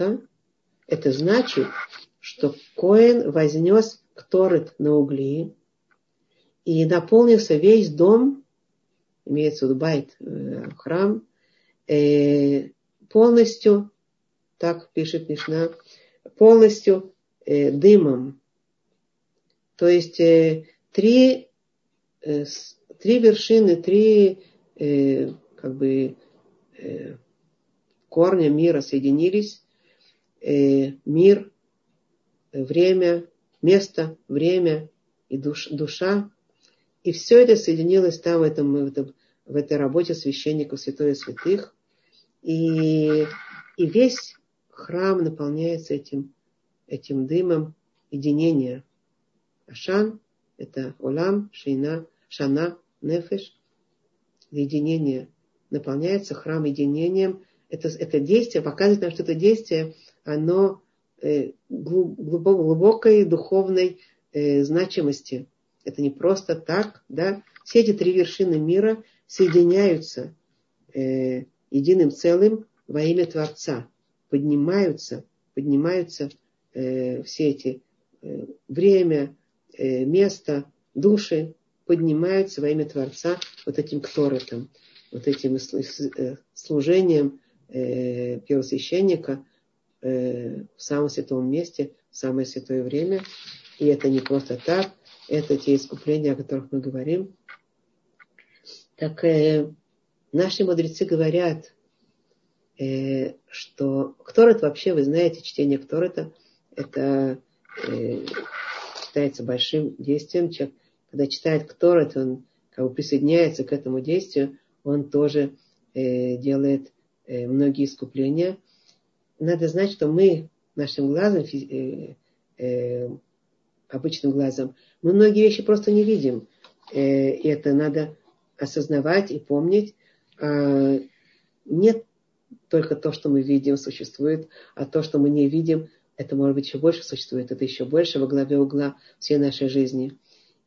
Это значит, что Коэн вознес Кторет на угли, и наполнился весь дом, имеется в виду байт, храм, полностью, так пишет Мишна, полностью дымом. То есть три вершины, три корня мира соединились, мир, время, место, время и душа. И все это соединилось там, в этой работе священников святое святых. И весь храм наполняется этим дымом единения. Ашан – это Олам, Шана, Нефеш. Единение. Наполняется храм единением. Это действие, показывает нам, что это действие, оно глубокой духовной значимости. Это не просто так, да? Все эти три вершины мира соединяются единым целым во имя Творца. Поднимаются все эти время, место, души, поднимаются во имя Творца вот этим кторотом, вот этим служением первосвященника в самом святом месте, в самое святое время. И это не просто так, это те искупления, о которых мы говорим. Так наши мудрецы говорят, что кторот вообще, вы знаете, чтение кторота, это считается большим действием. Человек, когда читает кторот, он как бы присоединяется к этому действию, он тоже делает многие искупления. Надо знать, что мы нашим глазом, обычным глазом, мы многие вещи просто не видим. И это надо осознавать и помнить. Нет только то, что мы видим, существует, а то, что мы не видим, это, может быть, еще больше существует, это еще больше во главе угла всей нашей жизни.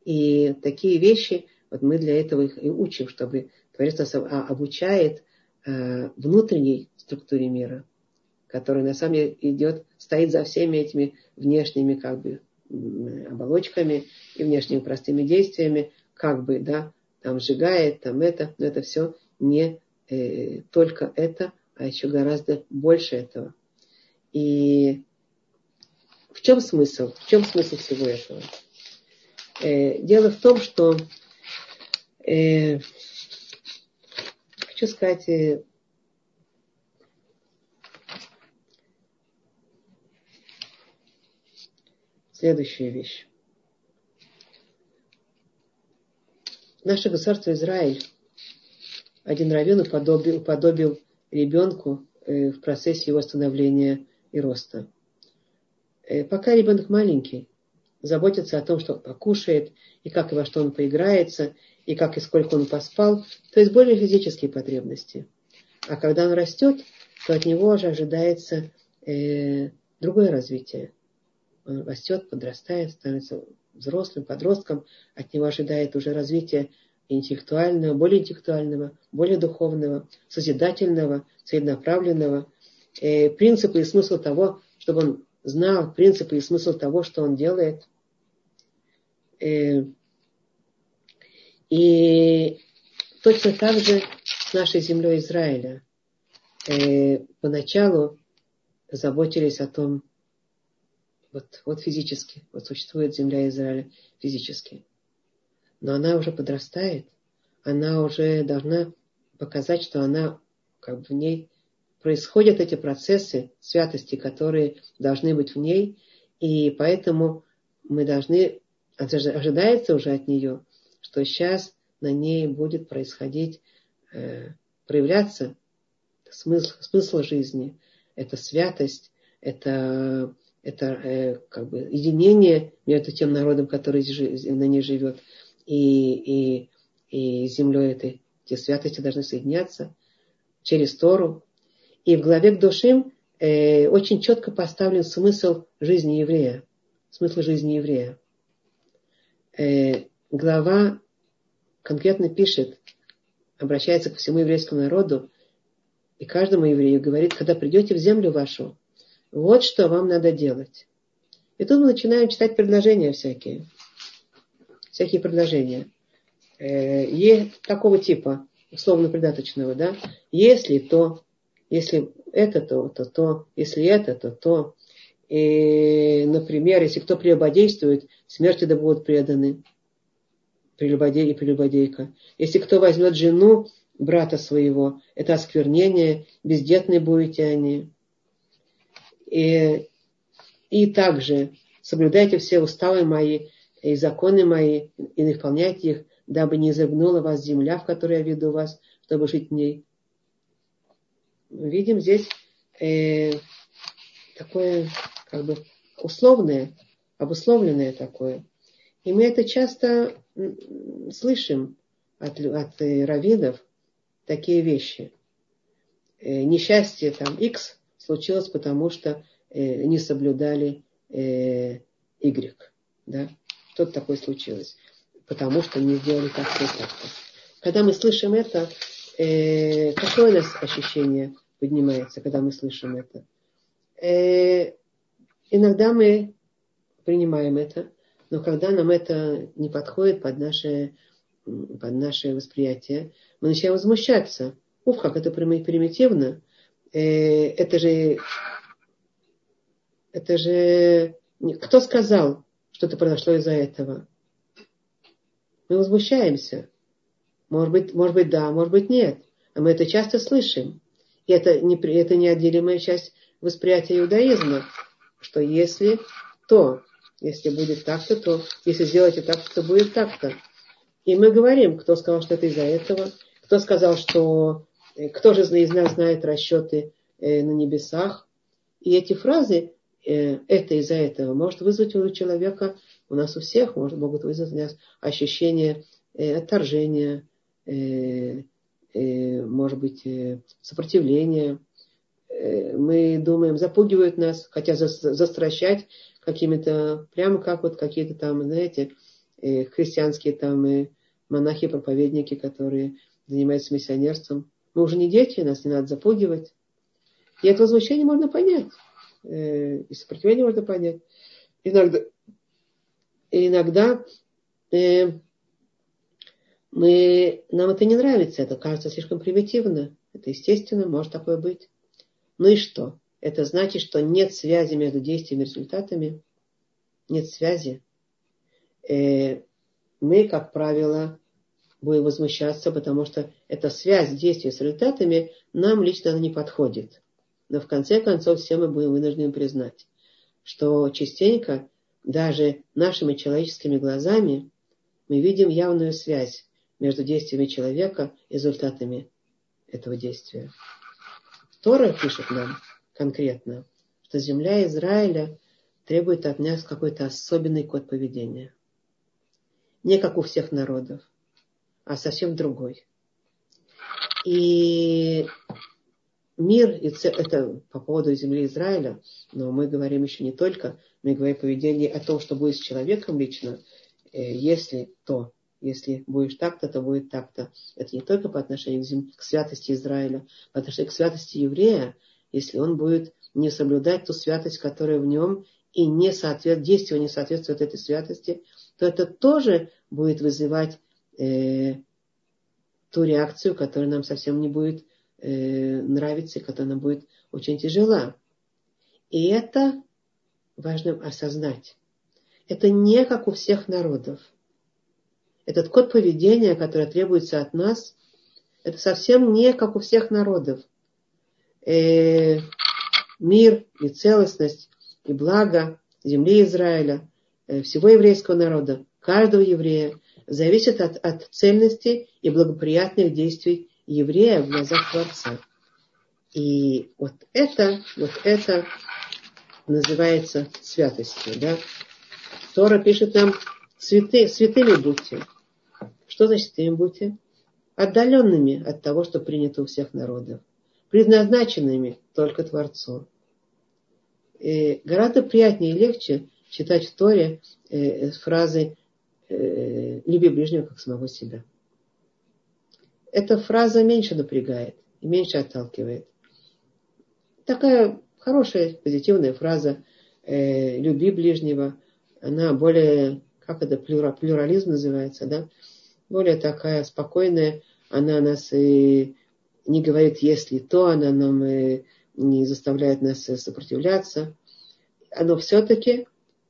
И такие вещи, вот мы для этого их и учим, чтобы Творец нас обучает внутренней структуре мира, которая на самом деле стоит за всеми этими внешними как бы оболочками и внешними простыми действиями, как бы, да, там сжигает, там это, но это все не только это, а еще гораздо больше этого. И в чем смысл? В чем смысл всего этого? Дело в том, что хочу сказать, следующая вещь. Наше государство Израиль один раввин уподобил ребенку в процессе его становления и роста. Пока ребенок маленький, заботится о том, что он покушает, и как и во что он поиграется, и как и сколько он поспал, то есть более физические потребности. А когда он растет, то от него уже ожидается другое развитие. Он растет, подрастает, становится взрослым, подростком. От него ожидает уже развитие интеллектуального, более интеллектуального, более духовного, созидательного, целенаправленного. Принципы и смысл того, чтобы он знал принципы и смысл того, что он делает. И точно так же с нашей землей Израиля. Поначалу заботились о том, вот физически, вот существует земля Израиля физически. Но она уже подрастает, она уже должна показать, что она, как бы в ней происходят эти процессы святости, которые должны быть в ней, и поэтому мы должны, ожидается уже от нее, что сейчас на ней будет происходить, проявляться смысл жизни, это святость, это как бы единение между тем народом, который на ней живет, и землей этой. Те святости должны соединяться через Тору. И в главе Кдошим очень четко поставлен смысл жизни еврея. Смысл жизни еврея. Глава конкретно пишет, обращается ко всему еврейскому народу и каждому еврею говорит, когда придете в землю вашу, вот что вам надо делать. И тут мы начинаем читать предложения всякие. Всякие предложения. Такого типа, условно-придаточного, да? Если то, если это то, то то, если это то, то. И, например, если кто прелюбодействует, смерти да будут преданы. Прелюбодей и прелюбодейка. Если кто возьмет жену брата своего, это осквернение, бездетны будете они. И также соблюдайте все уставы мои и законы мои, и наполняйте их, дабы не изогнула вас земля, в которой я веду вас, чтобы жить в ней. Видим здесь такое, как бы, условное, обусловленное такое. И мы это часто слышим от раввинов, такие вещи. Несчастье там X случилось, потому что не соблюдали Y. Да? Что-то такое случилось. Потому что не сделали так-то и так-то. Когда мы слышим это, какое у нас ощущение поднимается, когда мы слышим это? Иногда мы принимаем это, но когда нам это не подходит под наши под наше восприятие, мы начинаем возмущаться. Ух, как это примитивно. Это же... Кто сказал, что это произошло из-за этого? Мы возмущаемся. Может быть, да, может быть, нет. А мы это часто слышим. И это неотделимая часть восприятия иудаизма. Что если то, если будет так-то, то, если сделаете так-то, то будет так-то. И мы говорим, кто сказал, что это из-за этого, кто сказал, что... Кто же из нас знает расчеты на небесах? И эти фразы, это из-за этого, может вызвать у человека, у нас у всех, могут вызвать у нас ощущение отторжения, может быть, сопротивления. Мы думаем, запугивают нас, хотят застращать какими-то, прямо как вот какие-то там, знаете, христианские там монахи-проповедники, которые занимаются миссионерством. Мы уже не дети, нас не надо запугивать. И это возмущение можно понять. И сопротивление можно понять. Иногда нам это не нравится. Это кажется слишком примитивно. Это естественно, может такое быть. Ну и что? Это значит, что нет связи между действиями и результатами. Нет связи. Мы, как правило... будем возмущаться, потому что эта связь действия с результатами нам лично она не подходит. Но в конце концов все мы будем вынуждены признать, что частенько даже нашими человеческими глазами мы видим явную связь между действиями человека и результатами этого действия. Тора пишет нам конкретно, что земля Израиля требует от нас какой-то особенный код поведения. Не как у всех народов, а совсем другой. И мир, это по поводу земли Израиля, но мы говорим еще не только, мы говорим о поведении, о том, что будет с человеком лично, если будешь так-то, то будет так-то. Это не только по отношению к святости Израиля, по отношению к святости еврея, если он будет не соблюдать ту святость, которая в нем, и действие не соответствует этой святости, то это тоже будет вызывать ту реакцию, которая нам совсем не будет нравиться, и которая нам будет очень тяжела. И это важно осознать. Это не как у всех народов. Этот код поведения, который требуется от нас, это совсем не как у всех народов. Мир и целостность, и благо земли Израиля, всего еврейского народа, каждого еврея, зависит от цельности и благоприятных действий еврея в глазах Творца. И вот это называется святостью. Да? Тора пишет нам, святыми будьте. Что значит святыми будьте? Отдаленными от того, что принято у всех народов. Предназначенными только Творцу. И гораздо приятнее и легче читать в Торе фразы «люби ближнего, как самого себя». Эта фраза меньше напрягает и меньше отталкивает. Такая хорошая, позитивная фраза «люби ближнего», она более, как это, плюрализм называется, да? Более такая спокойная, она нас не говорит «если то», она нам не заставляет нас сопротивляться. Но все-таки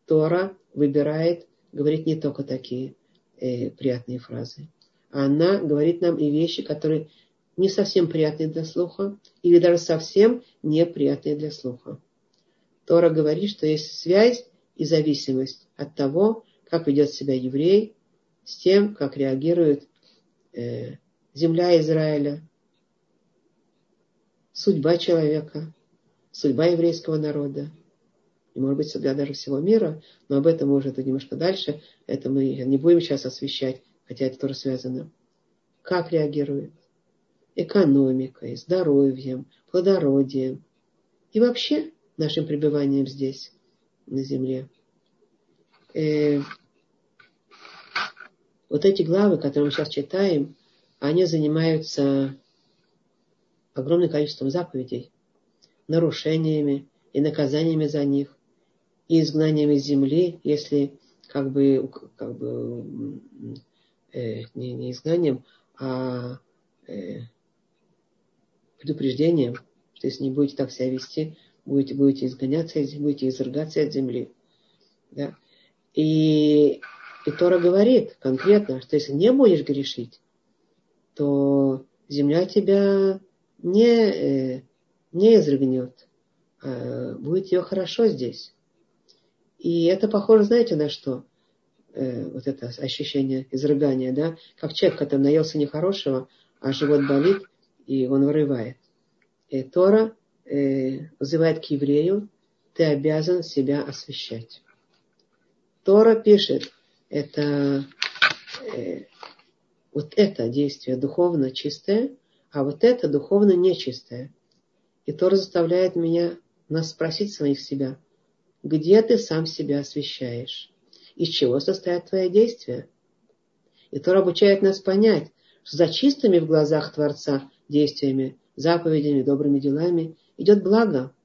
Тора выбирает говорит не только такие приятные фразы. Она говорит нам и вещи, которые не совсем приятные для слуха, или даже совсем неприятные для слуха. Тора говорит, что есть связь и зависимость от того, как ведет себя еврей, с тем, как реагирует земля Израиля, судьба человека, судьба еврейского народа. И, может быть, судьба даже всего мира, но об этом мы уже немножко дальше, это мы не будем сейчас освещать, хотя это тоже связано. Как реагирует? Экономикой, здоровьем, плодородием и вообще нашим пребыванием здесь, на земле. Вот эти главы, которые мы сейчас читаем, они занимаются огромным количеством заповедей, нарушениями и наказаниями за них, и изгнанием из земли, если не изгнанием, а предупреждением, что если не будете так себя вести, будете изгоняться, будете изрыгаться от земли. Да? И Тора говорит конкретно, что если не будешь грешить, то земля тебя не изрыгнет, а будет ее хорошо здесь. И это похоже, знаете, на что? Вот это ощущение изрыгания, да? Как человек, который наелся нехорошего, а живот болит, и он вырывает. И Тора вызывает к еврею: ты обязан себя освящать. Тора пишет, вот это действие духовно чистое, а вот это духовно нечистое. И Тора заставляет нас спросить самих себя, где ты сам себя освящаешь, из чего состоят твои действия. И Тора обучает нас понять, что за чистыми в глазах Творца действиями, заповедями, добрыми делами идет благо,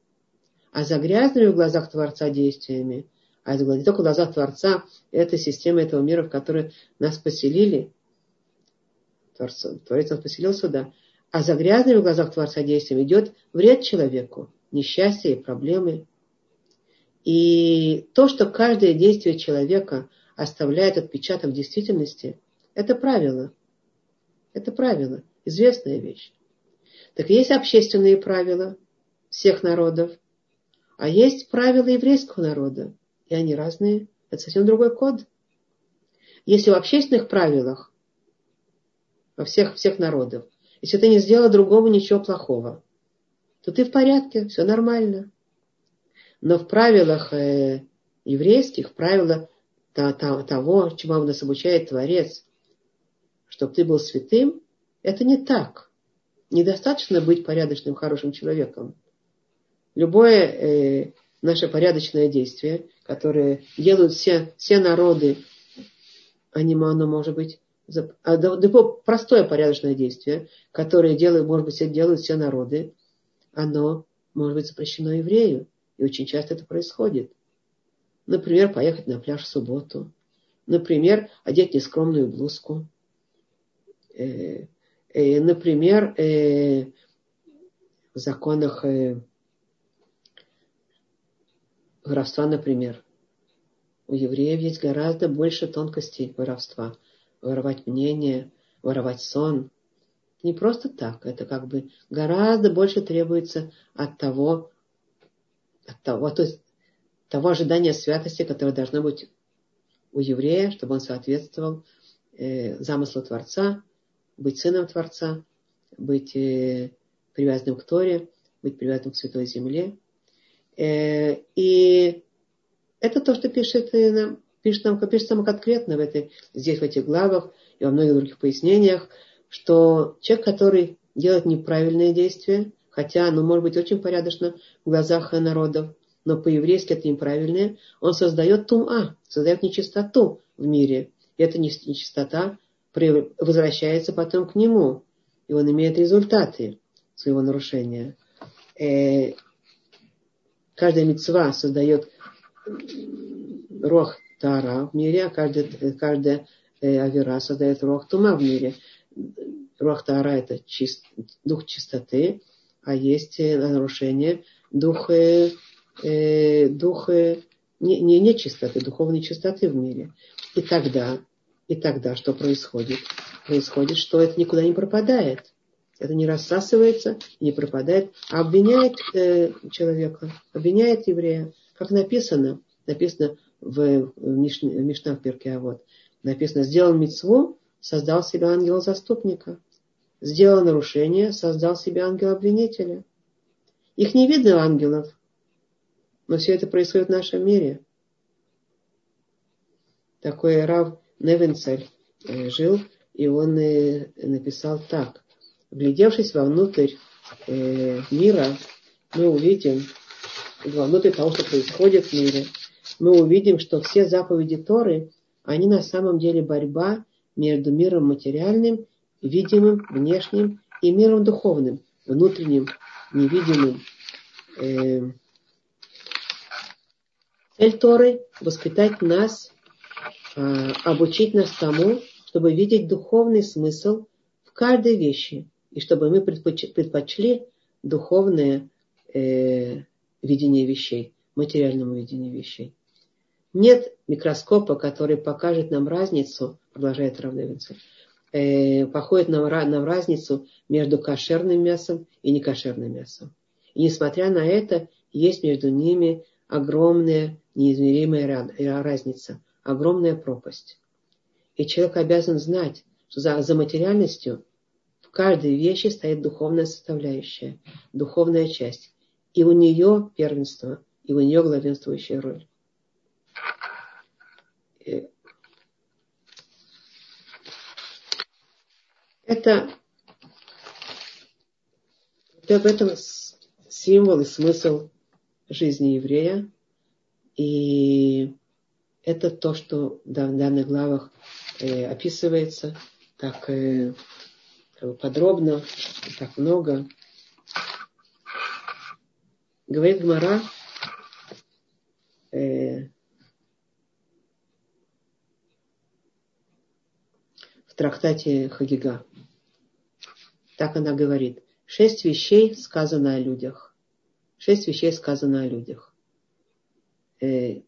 а за грязными в глазах Творца действиями, а не только в глазах Творца, это система этого мира, в которой нас поселили. Творец нас поселил сюда. А за грязными в глазах Творца действиями идет вред человеку, несчастье и проблемы. И то, что каждое действие человека оставляет отпечаток действительности, это правило. Это правило, известная вещь. Так есть общественные правила всех народов, а есть правила еврейского народа. И они разные. Это совсем другой код. Если в общественных правилах во всех народов, если ты не сделал другому ничего плохого, то ты в порядке, все нормально. Но в правилах еврейских, правила того, чему нас обучает Творец, чтобы ты был святым, это не так. Недостаточно быть порядочным, хорошим человеком. Любое наше порядочное действие, которое делают все народы, оно может быть простое порядочное действие, которое делают все народы, оно может быть запрещено еврею. И очень часто это происходит. Например, поехать на пляж в субботу. Например, одеть нескромную блузку. Например, в законах воровства, например, у евреев есть гораздо больше тонкостей воровства. Воровать мнение, воровать сон. Не просто так. Это как бы гораздо больше требуется от того ожидания святости, которое должно быть у еврея, чтобы он соответствовал замыслу Творца, быть сыном Творца, быть привязанным к Торе, быть привязанным к Святой Земле. И это то, что пишет нам конкретно в этих главах и во многих других пояснениях, что человек, который делает неправильные действия, хотя оно может быть очень порядочно в глазах народов, но по-еврейски это неправильное, он создает тум'а, создает нечистоту в мире. И эта нечистота возвращается потом к нему, и он имеет результаты своего нарушения. Каждая мицва создает рох тара в мире, а каждая авера создает рох тума в мире. Рох тара — это дух чистоты, а есть нарушение дух не чистоты, духовной чистоты в мире. И тогда что происходит? Происходит, что это никуда не пропадает. Это не рассасывается, не пропадает, а обвиняет человека, обвиняет еврея. Как написано в Мишна в перке Авот, написано: сделал мицву, создал себя ангела-заступника. Сделал нарушение, создал себя ангела-обвинителя. Их не видно, ангелов, но все это происходит в нашем мире. Такой Рав Невенцель жил, и он написал так: вглядевшись вовнутрь мира, мы увидим, вовнутрь того, что происходит в мире, мы увидим, что все заповеди Торы, они на самом деле борьба между миром материальным, видимым, внешним, и миром духовным, внутренним, невидимым. Цель Торы — воспитать нас, обучить нас тому, чтобы видеть духовный смысл в каждой вещи, и чтобы мы предпочли духовное видение вещей, материальному видению вещей. Нет микроскопа, который покажет нам разницу, продолжает Рав Невенцель, походит нам разницу между кошерным мясом и некошерным мясом. И несмотря на это, есть между ними огромная неизмеримая разница, огромная пропасть. И человек обязан знать, что за материальностью в каждой вещи стоит духовная составляющая, духовная часть. И у нее первенство, и у нее главенствующая роль. Это об этом символ и смысл жизни еврея. И это то, что в данных главах описывается так подробно, так много. Говорит Гмара, в трактате Хагига. Так она говорит. 6 вещей сказано о людях. 6 вещей сказано о людях. 3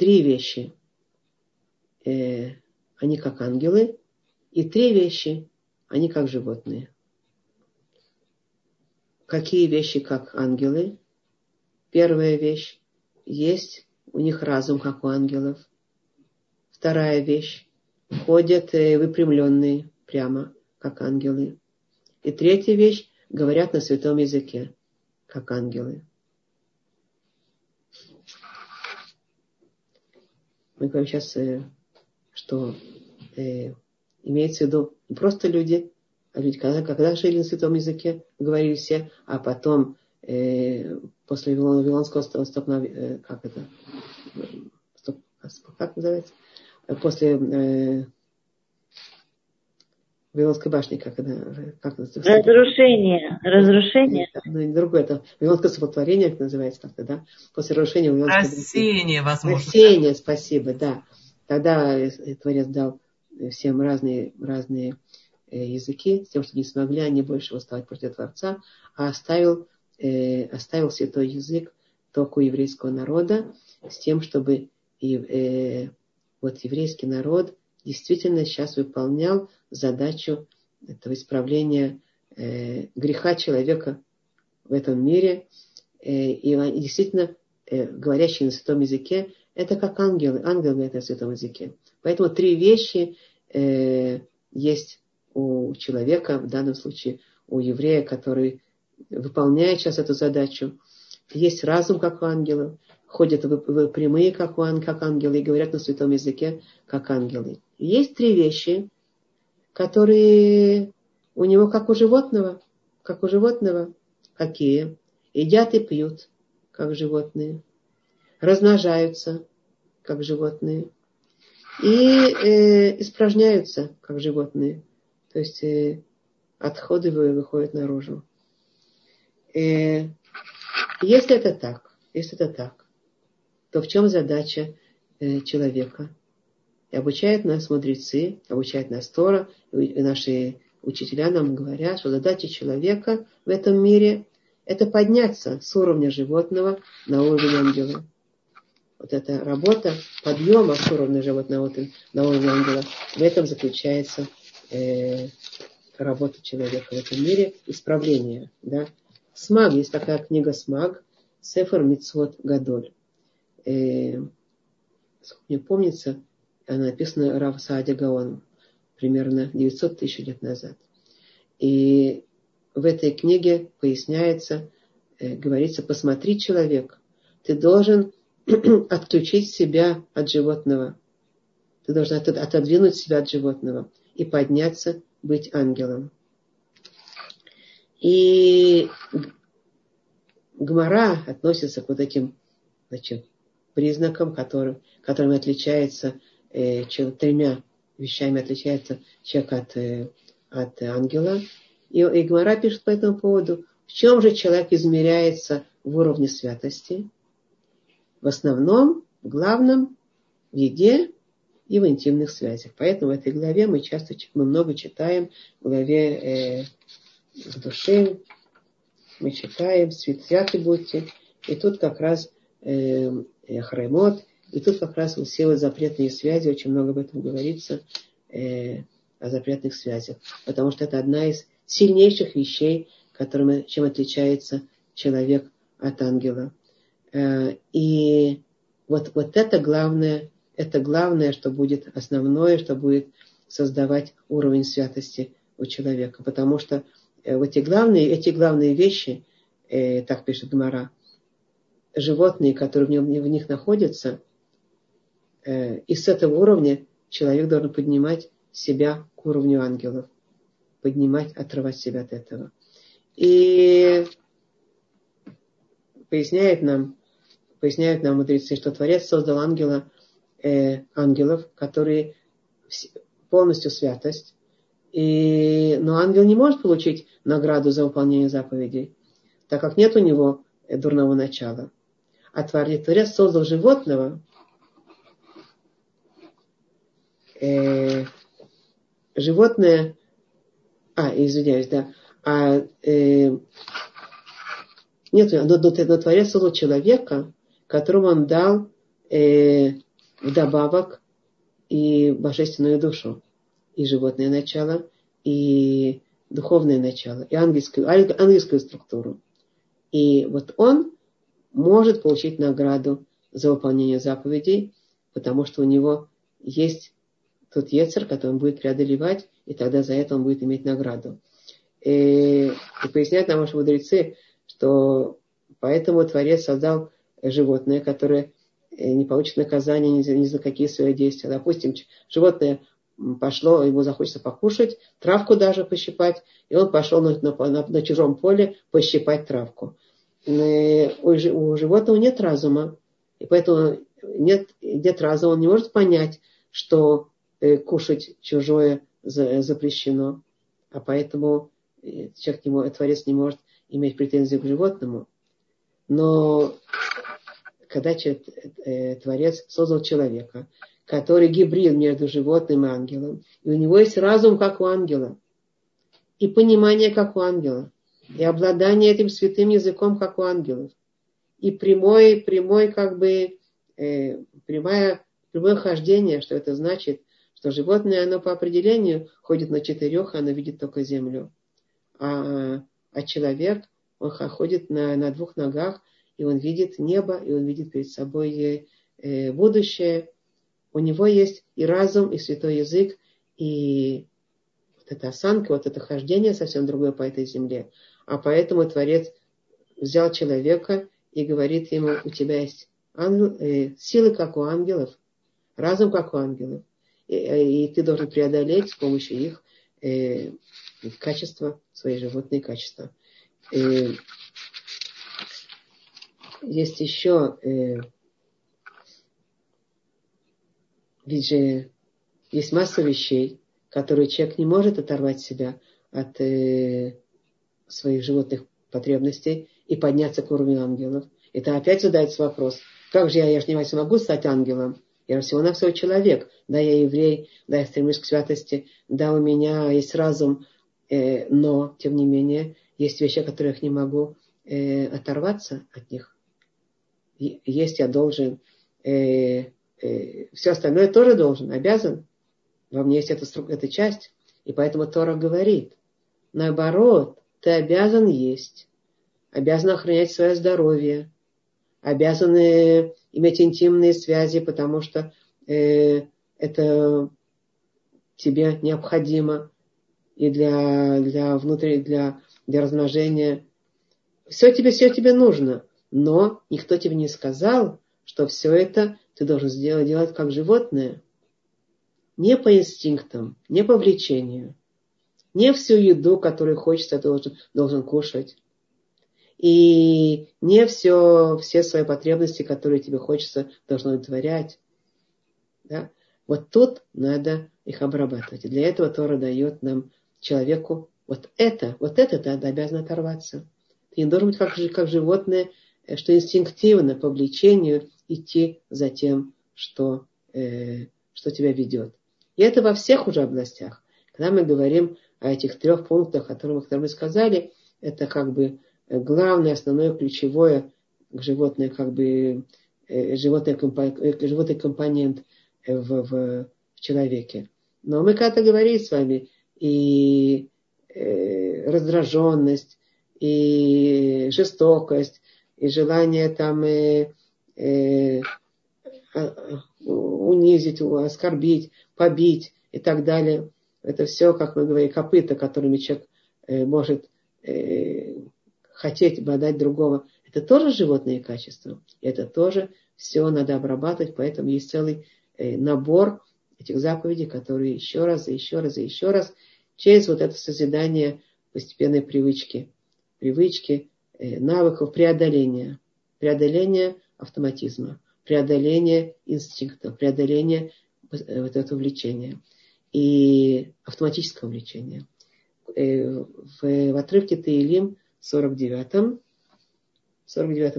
вещи. Они как ангелы. И 3 вещи. Они как животные. Какие вещи как ангелы? Первая вещь. Есть у них разум, как у ангелов. Вторая вещь. Ходят выпрямленные прямо, как ангелы. И третья вещь. Говорят на святом языке, как ангелы. Мы говорим сейчас, что имеется в виду не просто люди, а люди, когда жили на святом языке, говорили все, а потом после Вавилонского столкновения, как называется? После Вавилонской башни, как называется? Разрушение. Другое там. Вавилонское столпотворение, как называется как-то, да? После разрушения Вавилонской башни. Рассеяние, возможно. Рассеяние, спасибо, да. Тогда Творец дал всем разные языки, с тем, что не смогли они больше восставать против Творца, а оставил святой язык только у еврейского народа, с тем, чтобы еврейский народ действительно сейчас выполнял задачу этого исправления греха человека в этом мире. И действительно, говорящие на святом языке, это как ангелы. Ангел говорит на святом языке. Поэтому 3 вещи есть у человека, в данном случае у еврея, который выполняет сейчас эту задачу. Есть разум, как у ангелов. Ходят прямые, как ангелы, и говорят на святом языке, как ангелы. Есть 3 вещи, которые у него как у животного. Какие? Едят и пьют, как животные. Размножаются, как животные. И испражняются, как животные. То есть отходы выходят наружу. Если это так, то в чем задача человека? И обучают нас мудрецы, обучают нас Тора, и наши учителя нам говорят, что задача человека в этом мире – это подняться с уровня животного на уровень ангела. Вот эта работа подъема с уровня животного на уровень ангела, в этом заключается работа человека в этом мире, исправление. Да? Смаг, есть такая книга «Смаг», Сефер Мицвот Гадоль. Мне помнится, она написана Рав Саадя Гаоном примерно 900 тысяч лет назад. И в этой книге поясняется, говорится, посмотри, человек, ты должен отключить себя от животного. Ты должен отодвинуть себя от животного и подняться, быть ангелом. И Гмара относится к вот таким, значит, признакам, которыми отличается 3 вещами отличается человек от ангела. И Гмара пишет по этому поводу, в чем же человек измеряется в уровне святости? В основном, в главном, в еде и в интимных связях. Поэтому в этой главе мы много читаем, в главе души, мы читаем «Святые будьте», и тут как раз «Ахарей мот», и тут как раз все запретные связи, очень много об этом говорится, о запретных связях, потому что это одна из сильнейших вещей, чем отличается человек от ангела. И вот это главное, что будет основное, что будет создавать уровень святости у человека. Потому что эти главные вещи, так пишет Гмара, животные, которые в них находятся, и с этого уровня человек должен поднимать себя к уровню ангелов. Отрывать себя от этого. И поясняют нам мудрецы, что Творец создал ангелов, которые полностью святость. Но ангел не может получить награду за выполнение заповедей, так как нет у него дурного начала. А Творец создал животного, Творец создал человека, которому он дал вдобавок и божественную душу, и животное начало, и духовное начало, и ангельскую структуру. И вот он может получить награду за выполнение заповедей, потому что у него есть тот Ецер, который он будет преодолевать, и тогда за это он будет иметь награду. И поясняют нам наши мудрецы, что поэтому Творец создал животное, которое не получит наказания ни за какие свои действия. Допустим, животное пошло, ему захочется покушать, травку даже пощипать, и он пошел на чужом поле пощипать травку. У животного нет разума, и поэтому нет разума, он не может понять, что кушать чужое запрещено, а поэтому Творец не может иметь претензии к животному. Но когда Творец создал человека, который гибрид между животным и ангелом, и у него есть разум, как у ангела, и понимание, как у ангела, и обладание этим святым языком, как у ангелов, и прямое хождение, что это значит, что животное, оно по определению ходит на четырех, оно видит только землю. А человек, он ходит на двух ногах, и он видит небо, и он видит перед собой будущее. У него есть и разум, и святой язык, и вот эта осанка, вот это хождение совсем другое по этой земле. А поэтому Творец взял человека и говорит ему: у тебя есть силы, как у ангелов, разум, как у ангелов, и ты должен преодолеть с помощью их качества, свои животные качества. Есть еще, ведь же есть масса вещей, которые человек не может оторвать себя от своих животных потребностей и подняться к уровню ангелов. И там опять задается вопрос: как же я же не могу стать ангелом? Я же всего-навсего человек. Да, я еврей, да, я стремлюсь к святости, да, у меня есть разум, но, тем не менее, есть вещи, от которых не могу оторваться от них. Есть я должен, все остальное тоже должен, обязан. Во мне есть эта часть, и поэтому Тора говорит: наоборот, ты обязан есть, обязан охранять свое здоровье, обязан иметь интимные связи, потому что это тебе необходимо и для размножения. Все тебе нужно, но никто тебе не сказал, что все это ты должен делать как животное. Не по инстинктам, не по влечению, не всю еду, которую хочется, должен кушать. И не все свои потребности, которые тебе хочется, должно удовлетворять. Да? Вот тут надо их обрабатывать. И для этого Тора дает нам, человеку, вот это ты обязан оторваться. Ты не должен быть как животное, что инстинктивно по влечению идти за тем, что, что тебя ведет. И это во всех уже областях. Когда мы говорим о этих трех пунктах, о которых мы сказали, это как бы главное, основное, ключевое животное, как бы, животный компонент в человеке. Но мы когда-то говорили с вами и раздраженность, и жестокость, и желание там унизить, оскорбить, побить и так далее. Это все, как мы говорим, копыта, которыми человек может хотеть бодать другого. Это тоже животные качества. Это тоже все надо обрабатывать. Поэтому есть целый набор этих заповедей, которые еще раз, и еще раз, и еще раз через вот это созидание постепенной привычки, навыков преодоления автоматизма, преодоления инстинктов, преодоления вот этого влечения и автоматического влечения. В отрывке Теилим 49-м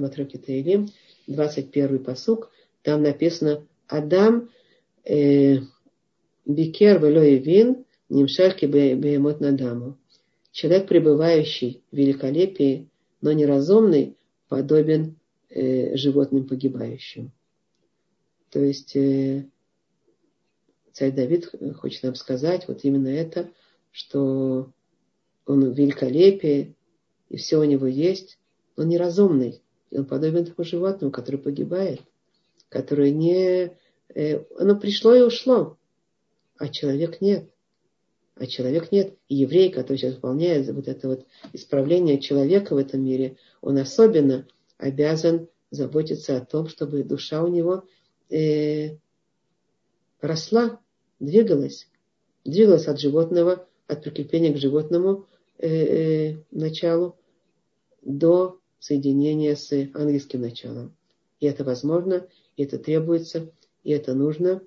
отрывке Теилим, 21-й пасук, там написано: Адам бикер велоевин нимшарки беемот надаму. Человек, пребывающий в великолепии, но неразумный, подобен животным погибающим. То есть царь Давид хочет нам сказать вот именно это, что он в великолепии, и все у него есть, но он неразумный. И он подобен такому животному, который погибает, которое не... Оно пришло и ушло, а человек нет. И еврей, который сейчас выполняет вот это вот исправление человека в этом мире, он особенно обязан заботиться о том, чтобы душа у него росла, двигалась от животного, от прикрепления к животному началу до соединения с ангельским началом. И это возможно, и это требуется, и это нужно.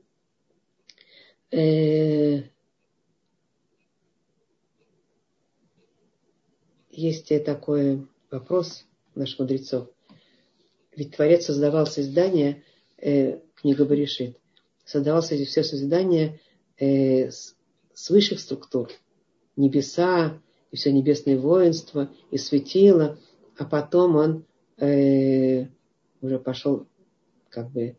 Есть такой вопрос наших мудрецов. Ведь Творец создавал создание, книга Берешит, создавалось все создание с высших структур. Небеса, и все небесное воинство, и светило. А потом он уже пошел как бы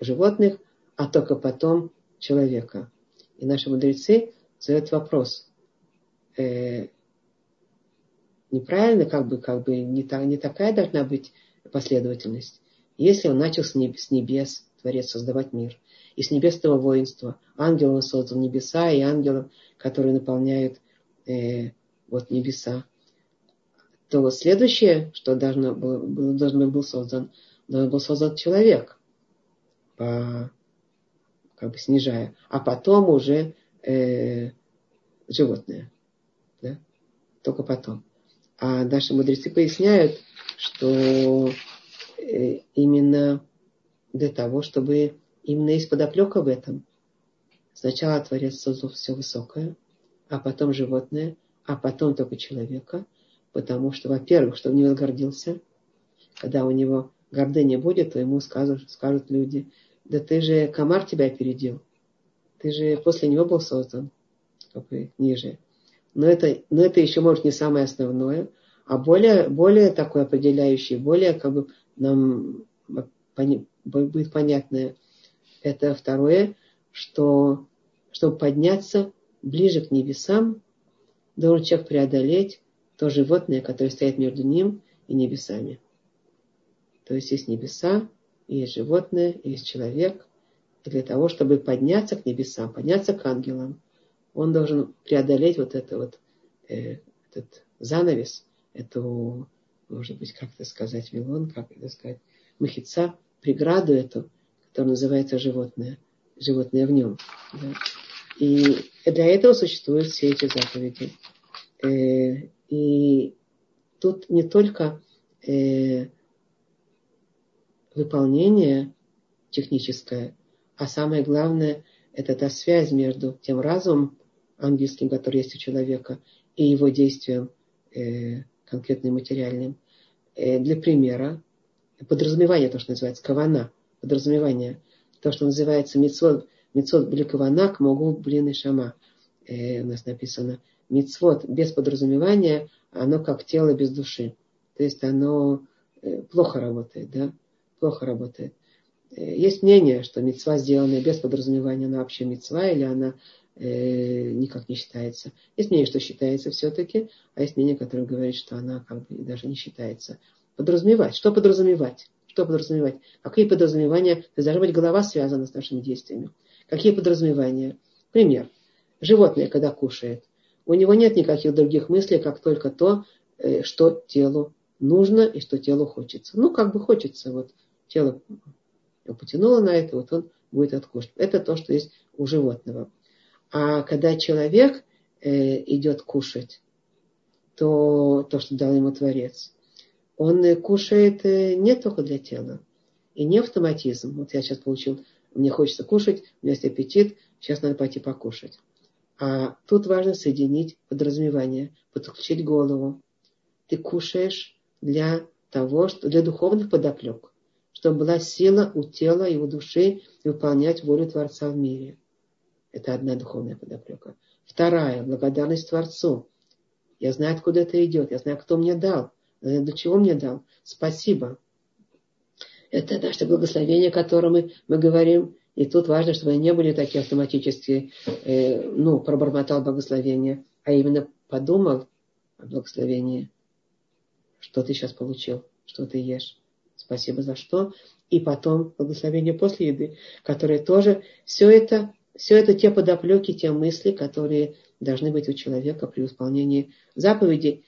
животных, а только потом человека. И наши мудрецы задают вопрос. Неправильно, как бы не такая должна быть последовательность. Если он начал с небес, Творец, создавать мир, и с небесного воинства, ангелом он создал небеса, и ангелов, которые наполняют небеса, то следующее, что должен был создан человек, снижая, а потом уже животное. Да? Только потом. А наши мудрецы поясняют, что именно для того, чтобы именно есть подоплека в этом. Сначала Творец создал все высокое, а потом животное, а потом только человека, потому что, во-первых, чтобы не возгордился. Когда у него гордыни будет, то ему скажут люди: да ты же, комар тебя опередил, ты же после него был создан, как бы ниже. Но это еще, может, не самое основное, а более такое определяющее, более как бы нам будет понятное. Это второе, что чтобы подняться ближе к небесам, должен человек преодолеть то животное, которое стоит между ним и небесами. То есть небеса, и есть животное, и есть человек. И для того, чтобы подняться к небесам, подняться к ангелам, он должен преодолеть этот занавес, эту, может быть, как это сказать, вилон, как это сказать, махица, преграду эту, которая называется животное в нем. Да. И для этого существуют все эти заповеди. И тут не только выполнение техническое, а самое главное — это та связь между тем разумом ангельским, который есть у человека, и его действием конкретным материальным. Для примера, подразумевание, то, что называется кавана, подразумевание. то, что называется мицвот бликавана к могу блин и шама. У нас написано мицвот без подразумевания, оно как тело без души. То есть оно плохо работает, да? Плохо работает. Есть мнение, что мицва, сделанная без подразумевания, она вообще мицва, или она никак не считается. Есть мнение, что считается все-таки, а есть мнение, которое говорит, что она как бы даже не считается. Подразумевать. Что подразумевать? Что подразумевать? Какие подразумевания? То есть должна быть голова связана с нашими действиями. Какие подразумевания? Пример. Животное, когда кушает, у него нет никаких других мыслей, как только то, что телу нужно и что телу хочется. Ну, как бы хочется. Вот тело потянуло на это, вот он будет откушать. Это то, что есть у животного. А когда человек идет кушать, то, что дал ему Творец, он кушает не только для тела, и не автоматизм. Вот я сейчас получил, мне хочется кушать, у меня есть аппетит, сейчас надо пойти покушать. А тут важно соединить подразумевание, подключить голову. Ты кушаешь для того, что для духовных подоплек, чтобы была сила у тела и у души выполнять волю Творца в мире. Это одна духовная подоплека. Вторая — благодарность Творцу. Я знаю, откуда это идет, я знаю, кто мне дал, я знаю, для чего мне дал. Спасибо. Это наше благословение, о котором мы говорим. И тут важно, чтобы они не были такие автоматические, пробормотал благословение, а именно подумал о благословении. Что ты сейчас получил, что ты ешь, спасибо за что. И потом благословение после еды, которое тоже... Все это те подоплеки, те мысли, которые должны быть у человека при исполнении заповедей.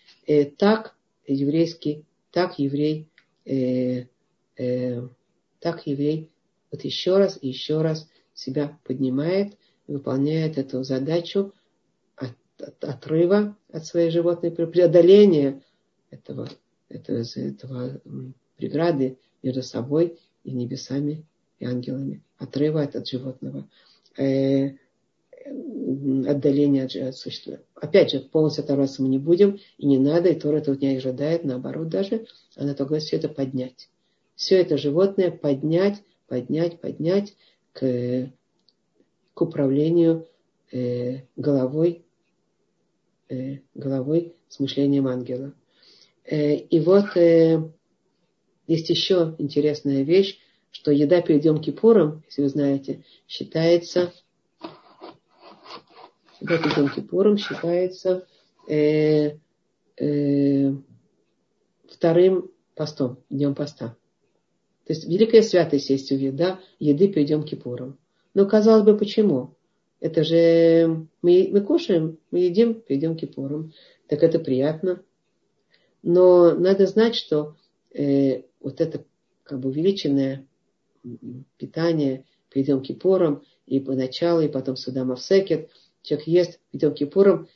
Так еврей вот еще раз себя поднимает, выполняет эту задачу от отрыва от своей животной, преодоления этого преграды между собой и небесами, и ангелами, отрыва от животного, отдаления от существа. Опять же, полностью оторваться мы не будем, и не надо, и Тора этого не ожидает, наоборот даже, она только говорит, все это поднять. Все это животное поднять к управлению головой с мышлением ангела. И вот есть еще интересная вещь, что еда перед Йом-Кипуром, если вы знаете, считается вторым постом, днем поста. То есть великая святость есть у еды перед Йом-Кипуром. Но казалось бы, почему? Это же мы кушаем, мы едим перед Йом-Кипуром. Так это приятно. Но надо знать, что вот это как бы увеличенное питание перед Йом-Кипуром и поначалу, и потом сюда мавсекет, человек ест перед Йом-Кипуром,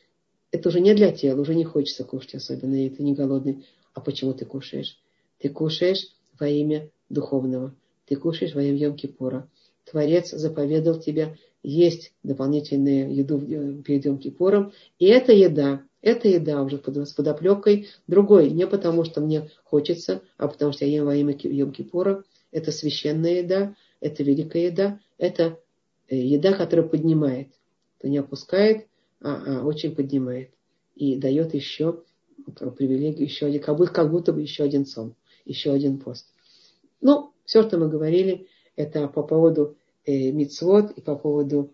это уже не для тела, уже не хочется кушать особенно, и ты не голодный. А почему ты кушаешь? Ты кушаешь во имя духовного, ты кушаешь во имя Йом-Кипура. Творец заповедал тебе есть дополнительную еду перед Йом-Кипуром, и эта еда уже с подоплекой другой. Не потому, что мне хочется, а потому, что я ем во имя Йом-Кипура. Это священная еда, это великая еда, это еда, которая поднимает. Это не опускает, а очень поднимает. И дает еще привилегию, как будто бы еще один сон, еще один пост. Все, что мы говорили, это по поводу мицвот и по поводу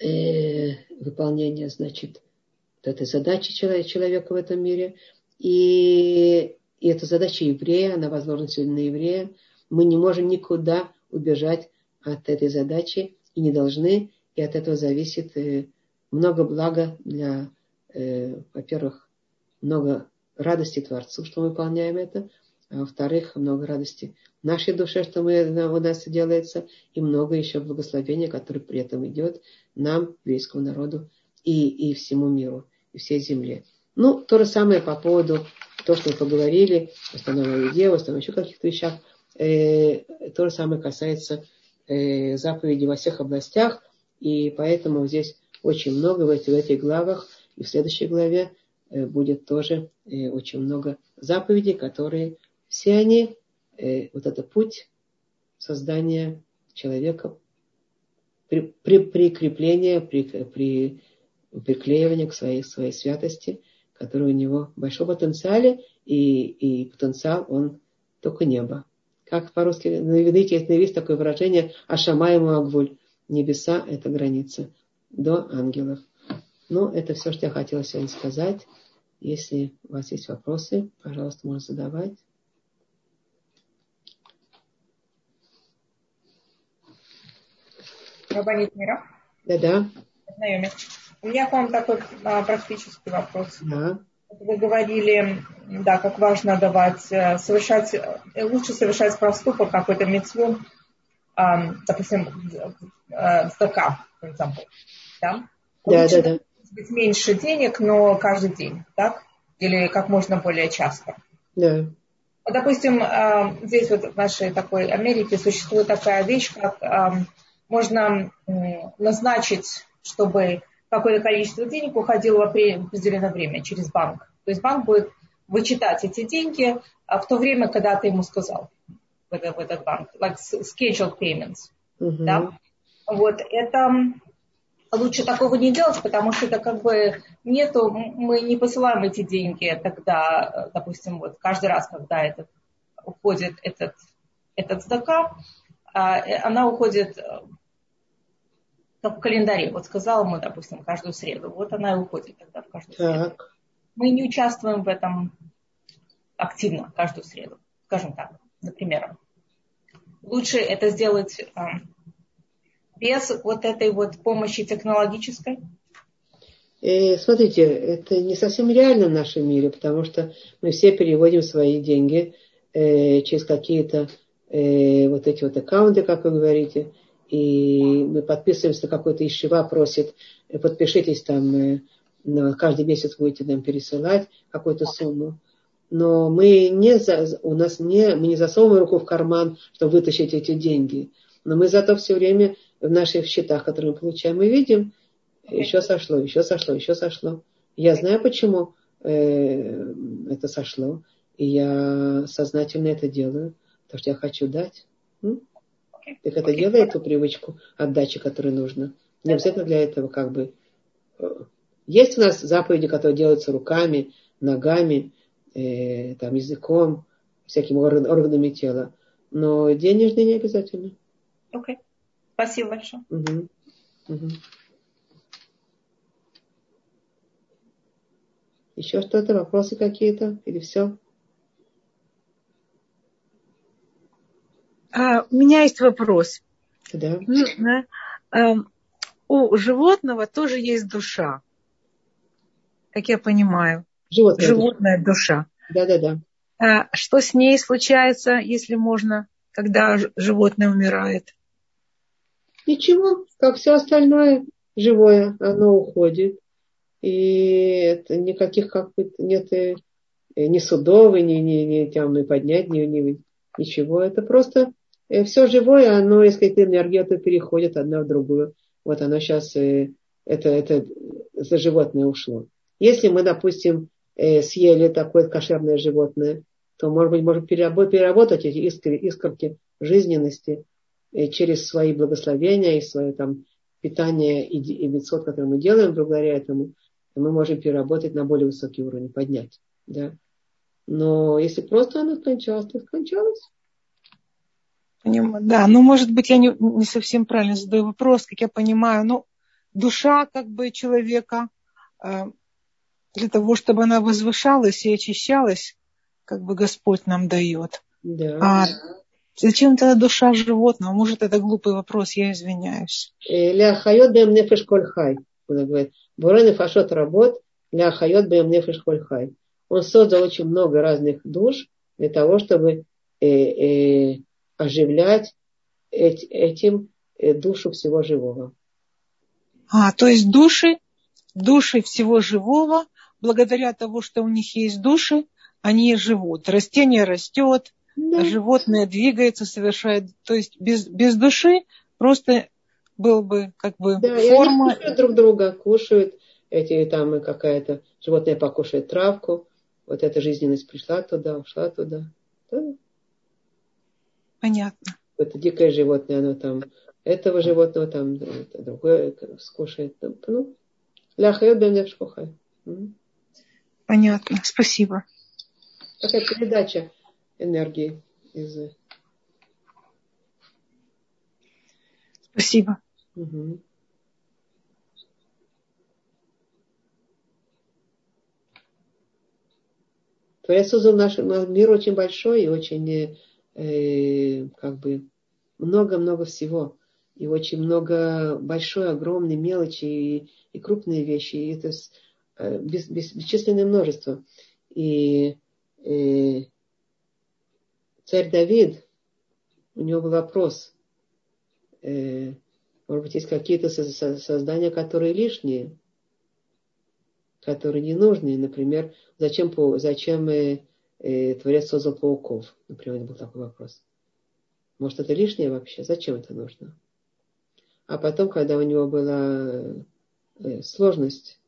выполнения, это задача человека в этом мире. И это задача еврея, она возложена сегодня на еврея. Мы не можем никуда убежать от этой задачи и не должны. И от этого зависит много блага во-первых, много радости Творцу, что мы выполняем это. А во-вторых, много радости в нашей душе, что у нас делается. И много еще благословения, которое при этом идет нам, еврейскому народу, и всему миру, и всей земле. То же самое по поводу того, что мы поговорили, в основном о еде, в основном еще каких-то вещах. То же самое касается заповедей во всех областях. И поэтому здесь очень много в этих главах. И в следующей главе будет тоже очень много заповедей, которые все они, вот это путь создания человека прикрепление, приклеивание к своей святости, которая у него в большом потенциале, и потенциал он только небо. Как по-русски на иврите есть такое выражение «ашамаему агвуль». Небеса – это граница до ангелов. Ну, это все, что я хотела сегодня сказать. Если у вас есть вопросы, пожалуйста, можете задавать. Рабанит Мира. Да-да. У меня к вам такой практический вопрос. Да. Вы говорили, да, как важно давать, лучше совершать проступок какой-то мицву, допустим, зака, например, да? Да. Быть меньше денег, но каждый день, так? Или как можно более часто. Да. Вот, допустим, здесь вот в нашей такой Америке существует такая вещь, как можно назначить, чтобы какое-то количество денег уходило в определенное время через банк. То есть банк будет вычитать эти деньги в то время, когда ты ему сказал в этот банк. Like scheduled payments. Uh-huh. Да? Вот это... Лучше такого не делать, потому что это как бы нету, мы не посылаем эти деньги тогда, допустим, вот каждый раз, когда уходит этот сдака, она уходит как в календаре. Вот сказала мы, допустим, каждую среду. Вот она и уходит тогда в каждую среду. Мы не участвуем в этом активно каждую среду, скажем так, например. Лучше это сделать... без вот этой вот помощи технологической? Смотрите, это не совсем реально в нашем мире, потому что мы все переводим свои деньги через какие-то вот эти вот аккаунты, как вы говорите, и мы подписываемся, какой-то ишива просит, подпишитесь там, каждый месяц будете нам пересылать какую-то сумму. Но мы не засовываем руку в карман, чтобы вытащить эти деньги. Но мы зато все время в наших счетах, которые мы получаем, мы видим, еще сошло. Я знаю, почему это сошло. И я сознательно это делаю, потому что я хочу дать. Так это делает эту привычку отдачи, которую нужно. Не обязательно для этого как бы... Есть у нас заповеди, которые делаются руками, ногами, там, языком, всякими органами тела. Но денежные не обязательно. Окей. Спасибо большое. Еще что-то? Вопросы какие-то? Или все? У меня есть вопрос. Да. У животного тоже есть душа. Как я понимаю. Животная душа. Да. Что с ней случается, если можно, когда животное умирает? Ничего, как все остальное живое, оно уходит. И это никаких как бы нет ни судов, ни там и поднять, ни ничего. Это просто все живое, оно, если энергия, то переходит одна в другую. Вот оно сейчас, это за животное ушло. Если мы, допустим, съели такое кошерное животное, то, может быть, можем переработать эти искорки жизненности через свои благословения и свое там, питание и мицвот, которое мы делаем благодаря этому, мы можем переработать на более высокий уровень, поднять. Да? Но если просто оно скончалось, то скончалось. Да, может быть, я не совсем правильно задаю вопрос, как я понимаю, но душа как бы человека для того, чтобы она возвышалась и очищалась, как бы Господь нам дает. Да. Зачем тогда душа животного? Может, это глупый вопрос, я извиняюсь. Ля хайот бэм нефеш коль хай. Он говорит, бурен и фашот работ, ля хайот бэм нефеш коль хай. Он создал очень много разных душ для того, чтобы оживлять этим душу всего живого. То есть души всего живого, благодаря тому, что у них есть души, они живут. Растение растет. Да. Животное двигается, совершает, то есть без души просто был бы как бы да, форма. Они кушают друг друга, кушают эти там какая-то животное покушает травку, вот эта жизненность пришла туда, ушла туда. Да. Понятно. это дикое животное, оно там этого животного, там другое скушает. Ну, ляхает бендер шпухай. Понятно, спасибо. Такая передача энергии из... Спасибо. Угу. Творец создал наш мир очень большой и очень как бы много-много всего. И очень много большой, огромной мелочи и крупные вещи. И это бесчисленное множество. И царь Давид, у него был вопрос. Может быть, есть какие-то создания, которые лишние, которые ненужные. Например, зачем Творец создал пауков? Например, это был такой вопрос. Может, это лишнее вообще? Зачем это нужно? А потом, когда у него была сложность...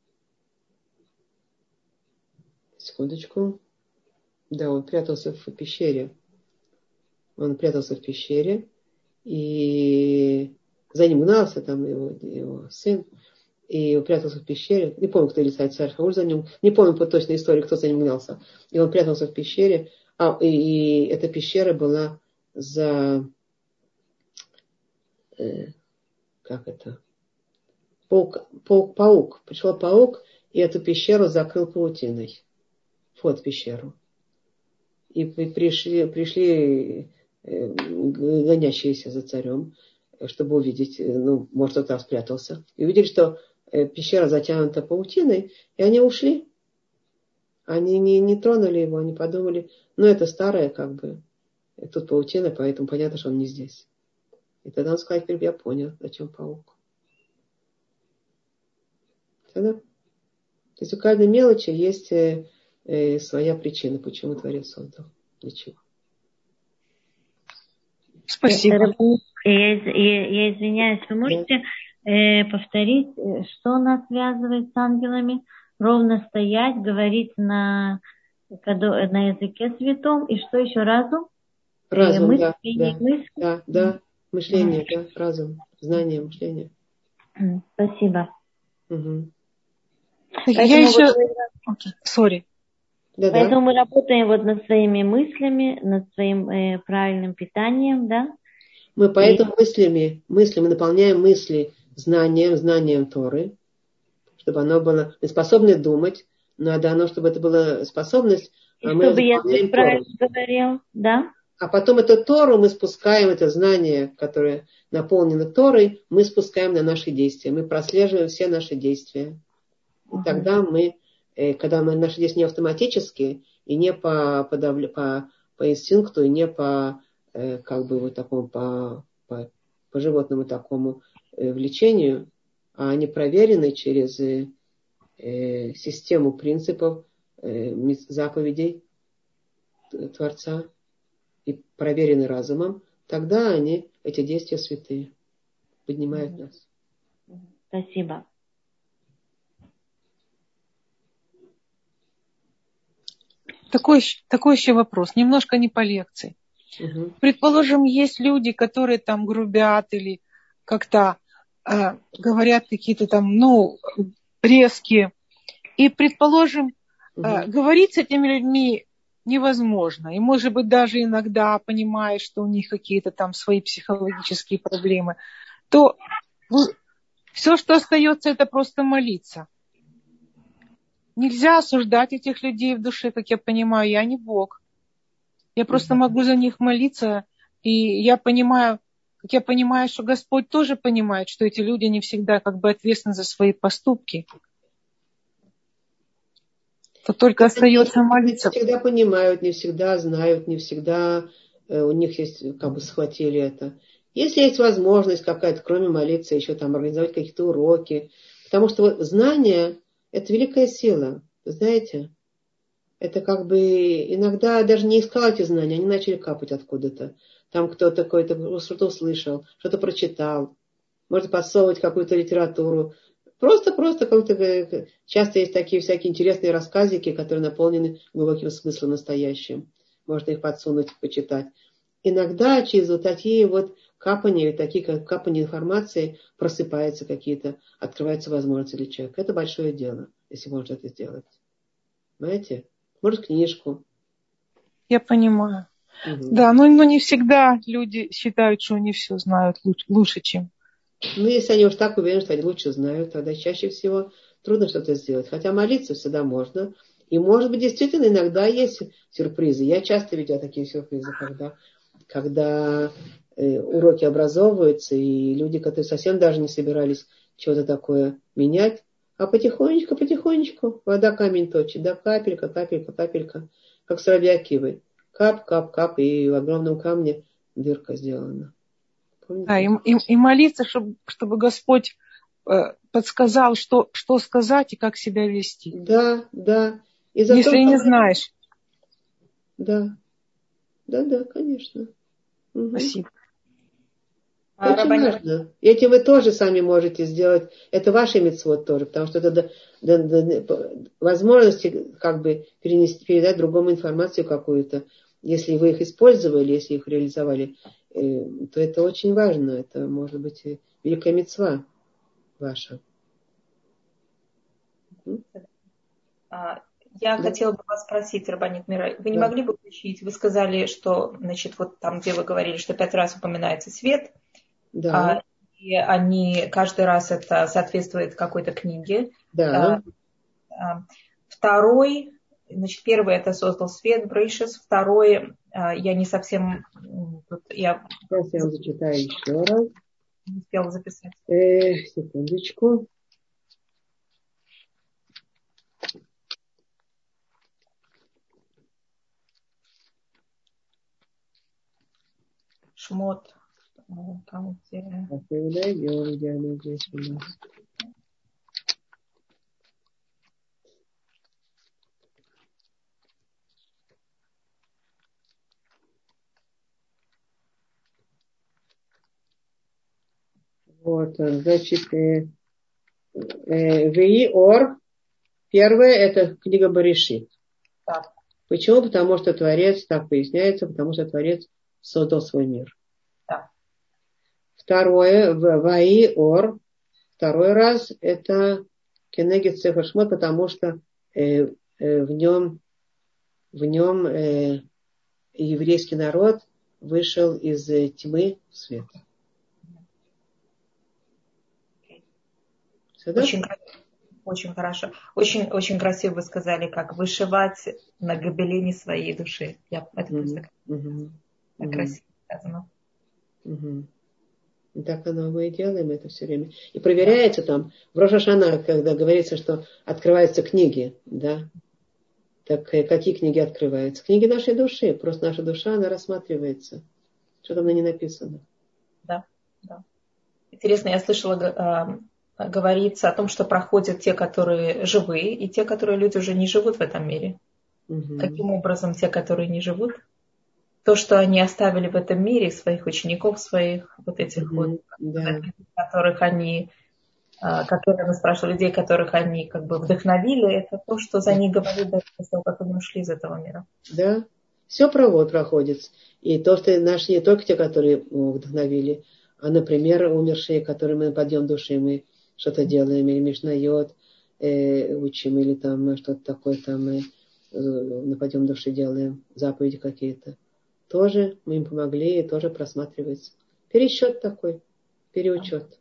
Секундочку. Да, он прятался в пещере. И за ним гнался там его сын. И он прятался в пещере. Не помню, кто летает царь Шауль за ним. Не помню по точной истории, кто за ним гнался. И он прятался в пещере. И эта пещера была Паук. Пришел паук, и эту пещеру закрыл паутиной. Вход в пещеру. И пришли гонящиеся за царем, чтобы увидеть, может, кто-то спрятался. И увидели, что пещера затянута паутиной, и они ушли. Они не тронули его, они подумали, это старое, тут паутина, поэтому понятно, что он не здесь. И тогда он сказал, я понял, зачем паук. Тогда, то есть у каждой мелочи есть своя причина, почему Творец создал. Ничего. Спасибо. Я извиняюсь, вы можете повторить, что нас связывает с ангелами? Ровно стоять, говорить на языке святом, и что еще разум? Разум, мышление, разум, знание, мышление. Спасибо. Угу. Я еще... Сори. Поэтому мы работаем над своими мыслями, над своим правильным питанием, да? Мы поэтому мыслями наполняем мысли знанием Торы, чтобы оно было... Мы способны думать, чтобы это была способность, и чтобы я правильно говорил, да? А потом эту Тору мы спускаем, это знание, которое наполнено Торой, мы спускаем на наши действия. Мы прослеживаем все наши действия. И тогда наши действия не автоматические, и не по инстинкту, и не по такому по животному такому влечению, а они проверены через систему принципов, заповедей Творца. И проверены разумом, тогда эти действия святые, поднимают нас. Спасибо. Такой еще вопрос, немножко не по лекции. Угу. Предположим, есть люди, которые там грубят или как-то говорят какие-то там, резкие. И, предположим, говорить с этими людьми невозможно. И, может быть, даже иногда понимаешь, что у них какие-то там свои психологические проблемы, то все, что остается, это просто молиться. Нельзя осуждать этих людей в душе, как я понимаю. Я не Бог. Я просто могу за них молиться. И я понимаю, что Господь тоже понимает, что эти люди не всегда ответственны за свои поступки. То только остается молиться. Не всегда понимают, не всегда знают, не всегда у них есть, схватили это. Если есть возможность какая-то, кроме молиться, еще там организовать какие-то уроки. Потому что знание – это великая сила, знаете. Это иногда даже не искал эти знания, они начали капать откуда-то. Там кто-то что-то услышал, что-то прочитал. Может подсовывать какую-то литературу. Просто часто есть такие всякие интересные рассказики, которые наполнены глубоким смыслом настоящим. Можно их подсунуть, почитать. И иногда через вот такие вот капания, такие как капания информации, просыпаются какие-то, открываются возможности для человека. Это большое дело, если можно это сделать. Понимаете? Может, книжку. Я понимаю. Угу. Да, но не всегда люди считают, что они все знают лучше, чем... если они уж так уверены, что они лучше знают, тогда чаще всего трудно что-то сделать. Хотя молиться всегда можно. И, может быть, действительно, иногда есть сюрпризы. Я часто видела такие сюрпризы, когда уроки образовываются, и люди, которые совсем даже не собирались чего-то такое менять, а потихонечку, вода камень точит, да, капелька, как с Раби Акивой. Кап, и в огромном камне дырка сделана. Помните? Да, и молиться, чтобы Господь подсказал, что сказать и как себя вести. Да. И за если то, не знаешь. Да, конечно. Угу. Спасибо. Очень важно. И этим вы тоже сами можете сделать. Это ваши мицвот тоже, потому что это возможности как бы передать другому информацию какую-то. Если вы их использовали, если их реализовали, то это очень важно. Это может быть великая мицва ваша. Я хотела бы вас спросить, Рабанит Мира, вы не могли бы включить? Вы сказали, что, вот там, где вы говорили, что 5 раз упоминается свет. Да. И они каждый раз это соответствует какой-то книге. Да. Второй, первый это создал свет, Брейшис. Второй, я не совсем... Сейчас я вам зачитаю еще раз. Не успела записать. Секундочку. Шмот. Там, где... где она здесь у нас. Вот он, значит, Веиор, первое, это книга Берешит. Да. Почему? Потому что Творец, так поясняется, потому что Творец создал свой мир. Второе, Ваиор, второй раз, это Кенегет Сефер Шмот, потому что в нем еврейский народ вышел из тьмы в свет. Очень хорошо. Очень красиво вы сказали, как вышивать на гобелене своей души. Это просто красиво сказано. Так оно мы и делаем это все время. И проверяется там, в Рош ха-Шана, когда говорится, что открываются книги, да? Так какие книги открываются? Книги нашей души. Просто наша душа, она рассматривается. Что там на ней написано. Да. Интересно, я слышала, говорится о том, что проходят те, которые живые, и те, которые люди уже не живут в этом мире. Угу. Каким образом те, которые не живут? То, что они оставили в этом мире своих учеников, своих которых они, как я там спрашивала, людей, которых они как бы вдохновили, это то, что за них говорили, даже после того, как они ушли из этого мира. Да, все проходит. И то, что наши не только те, которые вдохновили, а, например, умершие, которым мы подъем души, мы что-то делаем, или Мишна йод учим, или там что-то такое, там мы на подъем души делаем, заповеди какие-то. Тоже мы им помогли и тоже просматривается. Пересчет такой, переучет.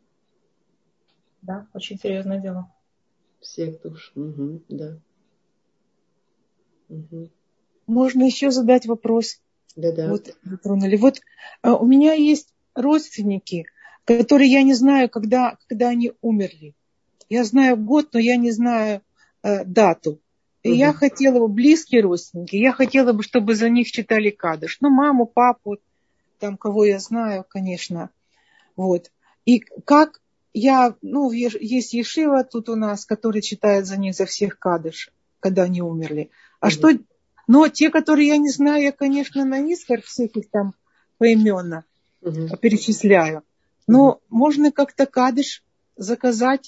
Да, очень серьезное дело. Всех душ. Можно еще задать вопрос. Да. Вот затронули. У меня есть родственники, которые я не знаю, когда они умерли. Я знаю год, но я не знаю дату. И я хотела бы, близкие родственники, чтобы за них читали Кадош. Маму, папу, там, кого я знаю, конечно. И как я, есть Ешива тут у нас, который читает за них, за всех Кадош, когда они умерли. Но те, которые я не знаю, я, конечно, на Искар всех их там поименно перечисляю. Но можно как-то Кадош заказать,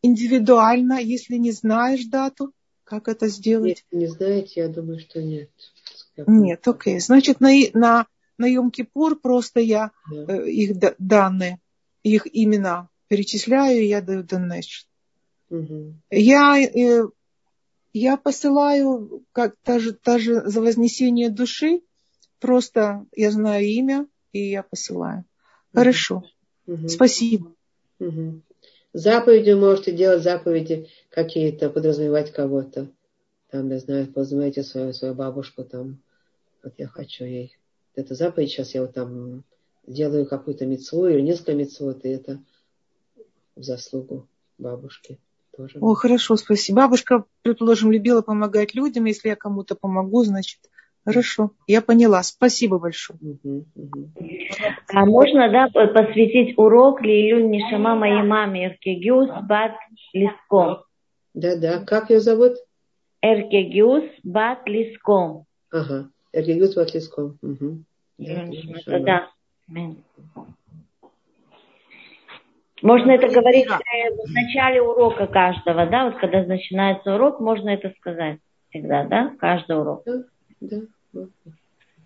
индивидуально, если не знаешь дату. Как это сделать? Если не знаете, я думаю, что нет. Нет, окей. Значит, на на Йом-Кипур просто я их данные, их имена перечисляю, и я даю донеш. Угу. Я посылаю, как та же за вознесение души, просто я знаю имя, и я посылаю. Хорошо. Угу. Спасибо. Угу. Заповеди можете делать, заповеди какие-то, подразумевать кого-то. Там, я знаю, подразумевайте свою бабушку, там, вот я хочу ей. Это заповедь, сейчас я вот там делаю какую-то мицву или несколько мицвот, и это в заслугу бабушки. Тоже. О, хорошо, спасибо. Бабушка, предположим, любила помогать людям. Если я кому-то помогу, значит, хорошо. Я поняла. Спасибо большое. Угу, угу. А можно, да, посвятить урок Лейлю Нишама моей маме Эркегиус Бат Лиском? Да. Как ее зовут? Эркегиус Бат Лиском. Ага. Эркегиус Бат Лиском. Угу. Да. Можно это говорить в начале урока каждого, да? Вот когда начинается урок, можно это сказать всегда, да? Каждый урок. Да.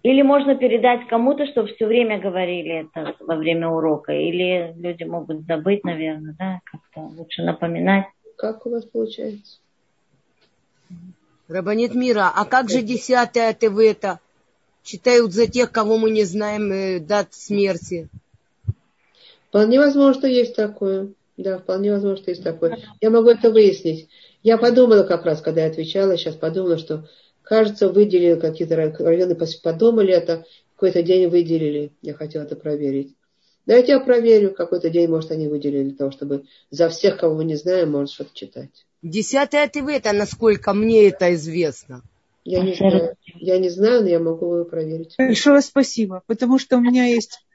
Или можно передать кому-то, чтобы все время говорили это во время урока. Или люди могут забыть, наверное, да? Как-то лучше напоминать. Как у вас получается? Рабанит Мира, а как же 10-е ТВ это? Читают за тех, кого мы не знаем дат смерти. Вполне возможно, что есть такое. Да, вполне возможно, что есть такое. Я могу это выяснить. Я подумала как раз, когда я отвечала, сейчас подумала, что, кажется, выделили какие-то районы, подумали это, какой-то день выделили. Я хотела это проверить. Давайте я проверю, какой-то день, может, они выделили для того, чтобы за всех, кого мы не знаем, можно что-то читать. 10-е ТВ, это насколько мне это известно. Я не знаю, но я могу его проверить. Большое спасибо, потому что у меня есть...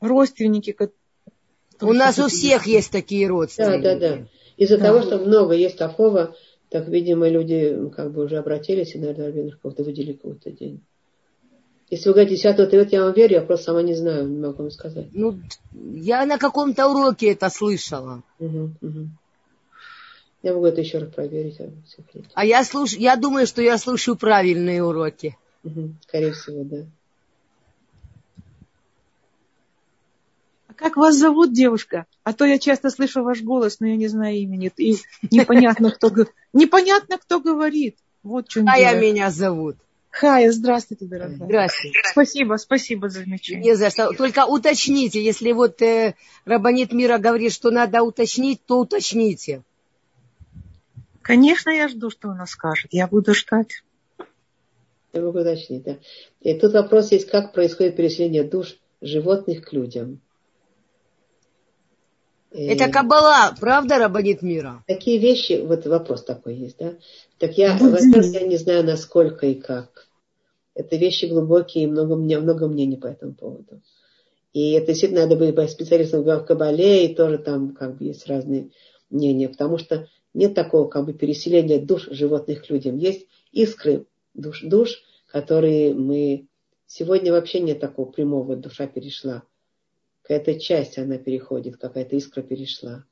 родственники. У нас у всех есть такие родственники. Да. Из-за того, что много есть такого, так, видимо, люди как бы уже обратились, и, наверное, кого-то выделили какой-то день. Если вы говорите 10-го ответ, я вам верю, я просто сама не знаю, не могу вам сказать. Ну, я на каком-то уроке это слышала. Угу. Я могу это еще раз проверить. А я думаю, что я слушаю правильные уроки. Угу. Скорее всего, да. Как вас зовут, девушка? А то я часто слышу ваш голос, но я не знаю имени. И непонятно, кто говорит. Вот что. Хая меня зовут. Хая, здравствуйте, дорогая. Здравствуйте. Спасибо за замечание. Не за что. Только уточните, если вот Рабанит Мира говорит, что надо уточнить, то уточните. Конечно, я жду, что она скажет. Я буду ждать. Я могу уточнить, да. И тут вопрос есть, как происходит переселение душ животных к людям. Это каббала, правда, Рабанит Мира? Такие вещи, вот вопрос такой есть, да? Так я, во-первых, я не знаю, насколько и как. Это вещи глубокие, и много мнений по этому поводу. И это действительно надо быть специалистом в каббале, и тоже там как бы есть разные мнения, потому что нет такого как бы переселения душ животных к людям. Есть искры душ, которые мы... Сегодня вообще нет такого прямого, душа перешла. Какая-то часть она переходит, какая-то искра перешла.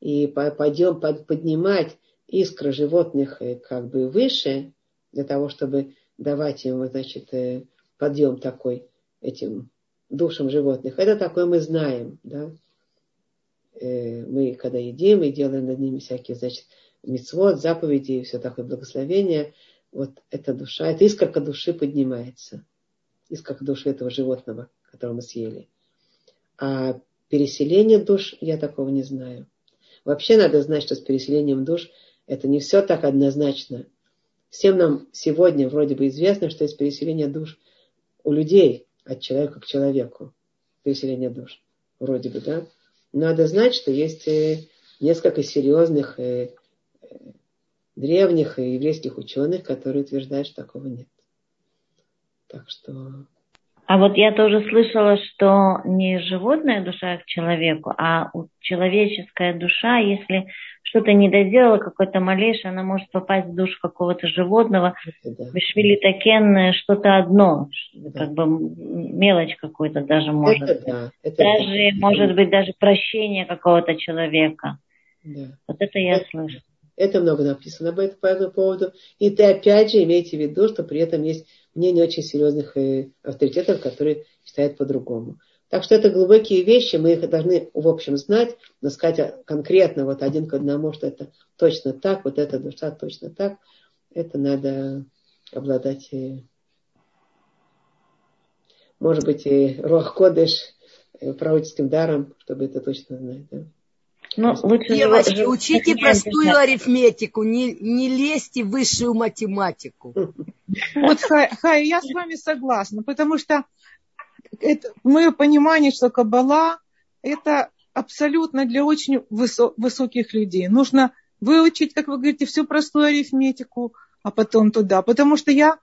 И поднимать искры животных как бы выше, для того, чтобы давать им, значит, подъем такой этим душам животных. Это такое мы знаем, да. Мы когда едим и делаем над ними всякие, значит, мицвот, заповеди и все такое благословение, вот эта душа, эта искорка души поднимается. Искорка души этого животного, которого мы съели. А переселение душ, я такого не знаю. Вообще надо знать, что с переселением душ это не все так однозначно. Всем нам сегодня вроде бы известно, что есть переселение душ у людей, от человека к человеку. Переселение душ, вроде бы, да. Надо знать, что есть несколько серьезных древних еврейских ученых, которые утверждают, что такого нет. Так что... А вот я тоже слышала, что не животная душа к человеку, а человеческая душа, если что-то не доделала, какой-то малейший, она может попасть в душу какого-то животного. Да. Бешвилитакен что-то одно, да. Как бы мелочь какую-то даже может быть. Да. Может быть даже прощение какого-то человека. Да. Вот это я слышу. Это много написано об этом по этому поводу. И ты опять же имейте в виду, что при этом есть мнение очень серьезных авторитетов, которые считают по-другому. Так что это глубокие вещи, мы их должны в общем знать, но сказать конкретно вот один к одному, что это точно так, вот эта душа точно так, это надо обладать, может быть, и руах кодеш, пророческим даром, чтобы это точно знать, да? Ну, девочки, учите простую арифметику, не лезьте в высшую математику. Вот, Хай, я с вами согласна, потому что это мое понимание, что каббала это абсолютно для очень высоких людей. Нужно выучить, как вы говорите, всю простую арифметику, а потом туда. Потому что я,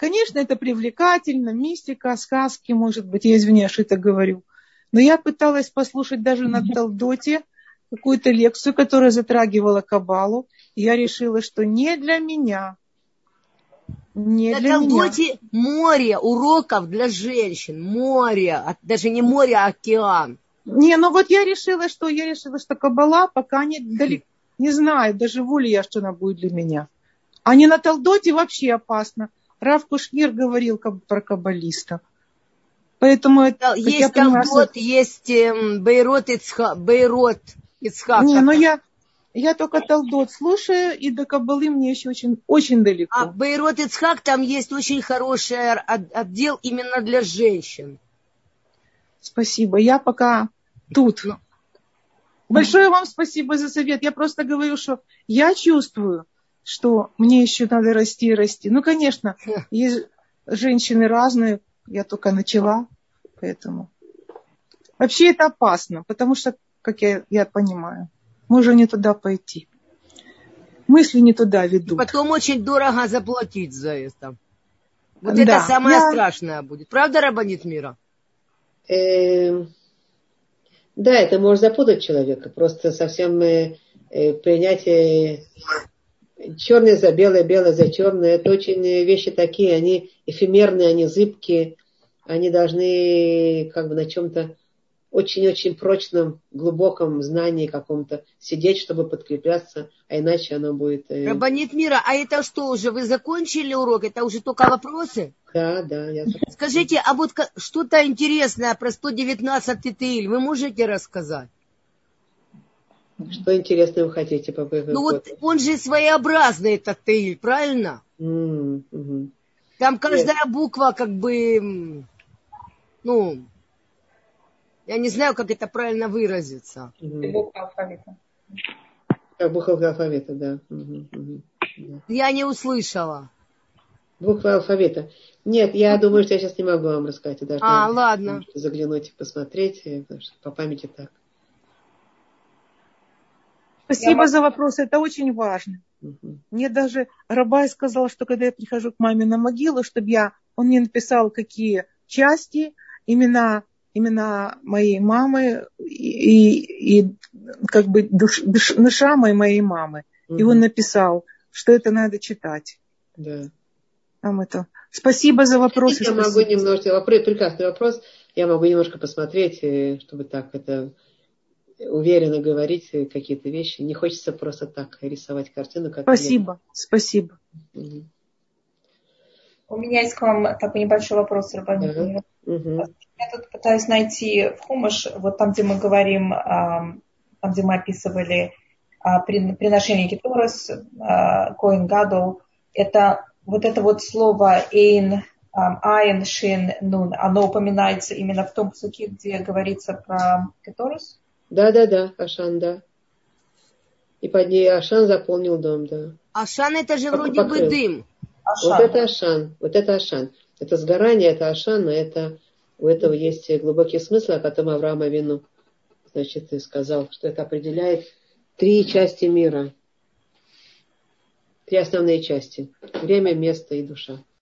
конечно, это привлекательно, мистика, сказки, может быть, я извиняюсь, это говорю. Но я пыталась послушать даже на Талдоте какую-то лекцию, которая затрагивала каббалу. И я решила, что не для меня. На Талдоте море уроков для женщин. Море. Даже не море, а океан. Не, ну вот я решила, что каббала пока недалеко. Не знаю, доживу ли я, что она будет для меня. А не на Талдоте вообще опасно. Рав Кушнир говорил про каббалистов. Поэтому это, есть Талдот, понимаю, есть Байрот-Ицхак. Не, но я только Талдот слушаю, и до каббалы мне еще очень, очень далеко. А Байрот-Ицхак там есть очень хороший отдел именно для женщин. Спасибо. Я пока тут. Большое вам спасибо за совет. Я просто говорю, что я чувствую, что мне еще надо расти и расти. Ну, конечно, есть женщины разные. Я только начала, поэтому. Вообще это опасно, потому что, как я понимаю, можно не туда пойти. Мысли не туда ведут. И потом очень дорого заплатить за это. Вот да. Это самое страшное будет. Правда, рабанит мира? Да, это может запутать человека. Просто совсем принятие черное за белое, белое за черное. Это очень вещи такие, они эфемерные, они зыбкие. Они должны как бы на чем-то очень-очень прочном, глубоком знании каком-то сидеть, чтобы подкрепляться, а иначе оно будет... Рабанит мира, а это что уже, вы закончили урок? Это уже только вопросы? Да, я закончила. Скажите, а вот что-то интересное про 119-й Теиль вы можете рассказать? Что интересное вы хотите? Ну вот он же своеобразный, этот Теиль, правильно? Mm-hmm. Там каждая буква как бы... Ну... Я не знаю, как это правильно выразиться. Mm-hmm. Буква алфавита. Буква алфавита, да. Mm-hmm. Mm-hmm. Я не услышала. Буква алфавита. Нет, я думаю, что я сейчас не могу вам рассказать. Я должна ладно. Заглянуть и посмотреть. Потому что по памяти так. Спасибо за вопрос. Это очень важно. Mm-hmm. Мне даже Рабай сказал, что когда я прихожу к маме на могилу, чтобы он мне написал, какие части, имена моей мамы и как бы душа моей мамы. Mm-hmm. И он написал, что это надо читать. Да. Там это. Спасибо за вопросы. Я могу немножко... Прекрасный вопрос. Я могу немножко посмотреть, чтобы так это уверенно говорить какие-то вещи. Не хочется просто так рисовать картину. Как Спасибо. Mm-hmm. У меня есть к вам такой небольшой вопрос, Рабанит. Uh-huh. Я тут пытаюсь найти в Хумаш, вот там, где мы говорим, там, где мы описывали приношение Киторос, Коин Гадол, это вот слово Эйн, Айн, Шин, Нун, оно упоминается именно в том псуке, где говорится про Киторос? Да, Ашан, да. И под ней Ашан заполнил дом, да. Ашан это же вроде бы дым. Ашан. Вот это Ашан. Это сгорание, это Ашан, но у этого есть глубокий смысл, а потом Авраам Авину, значит, и сказал, что это определяет три части мира. Три основные части. Время, место и душа.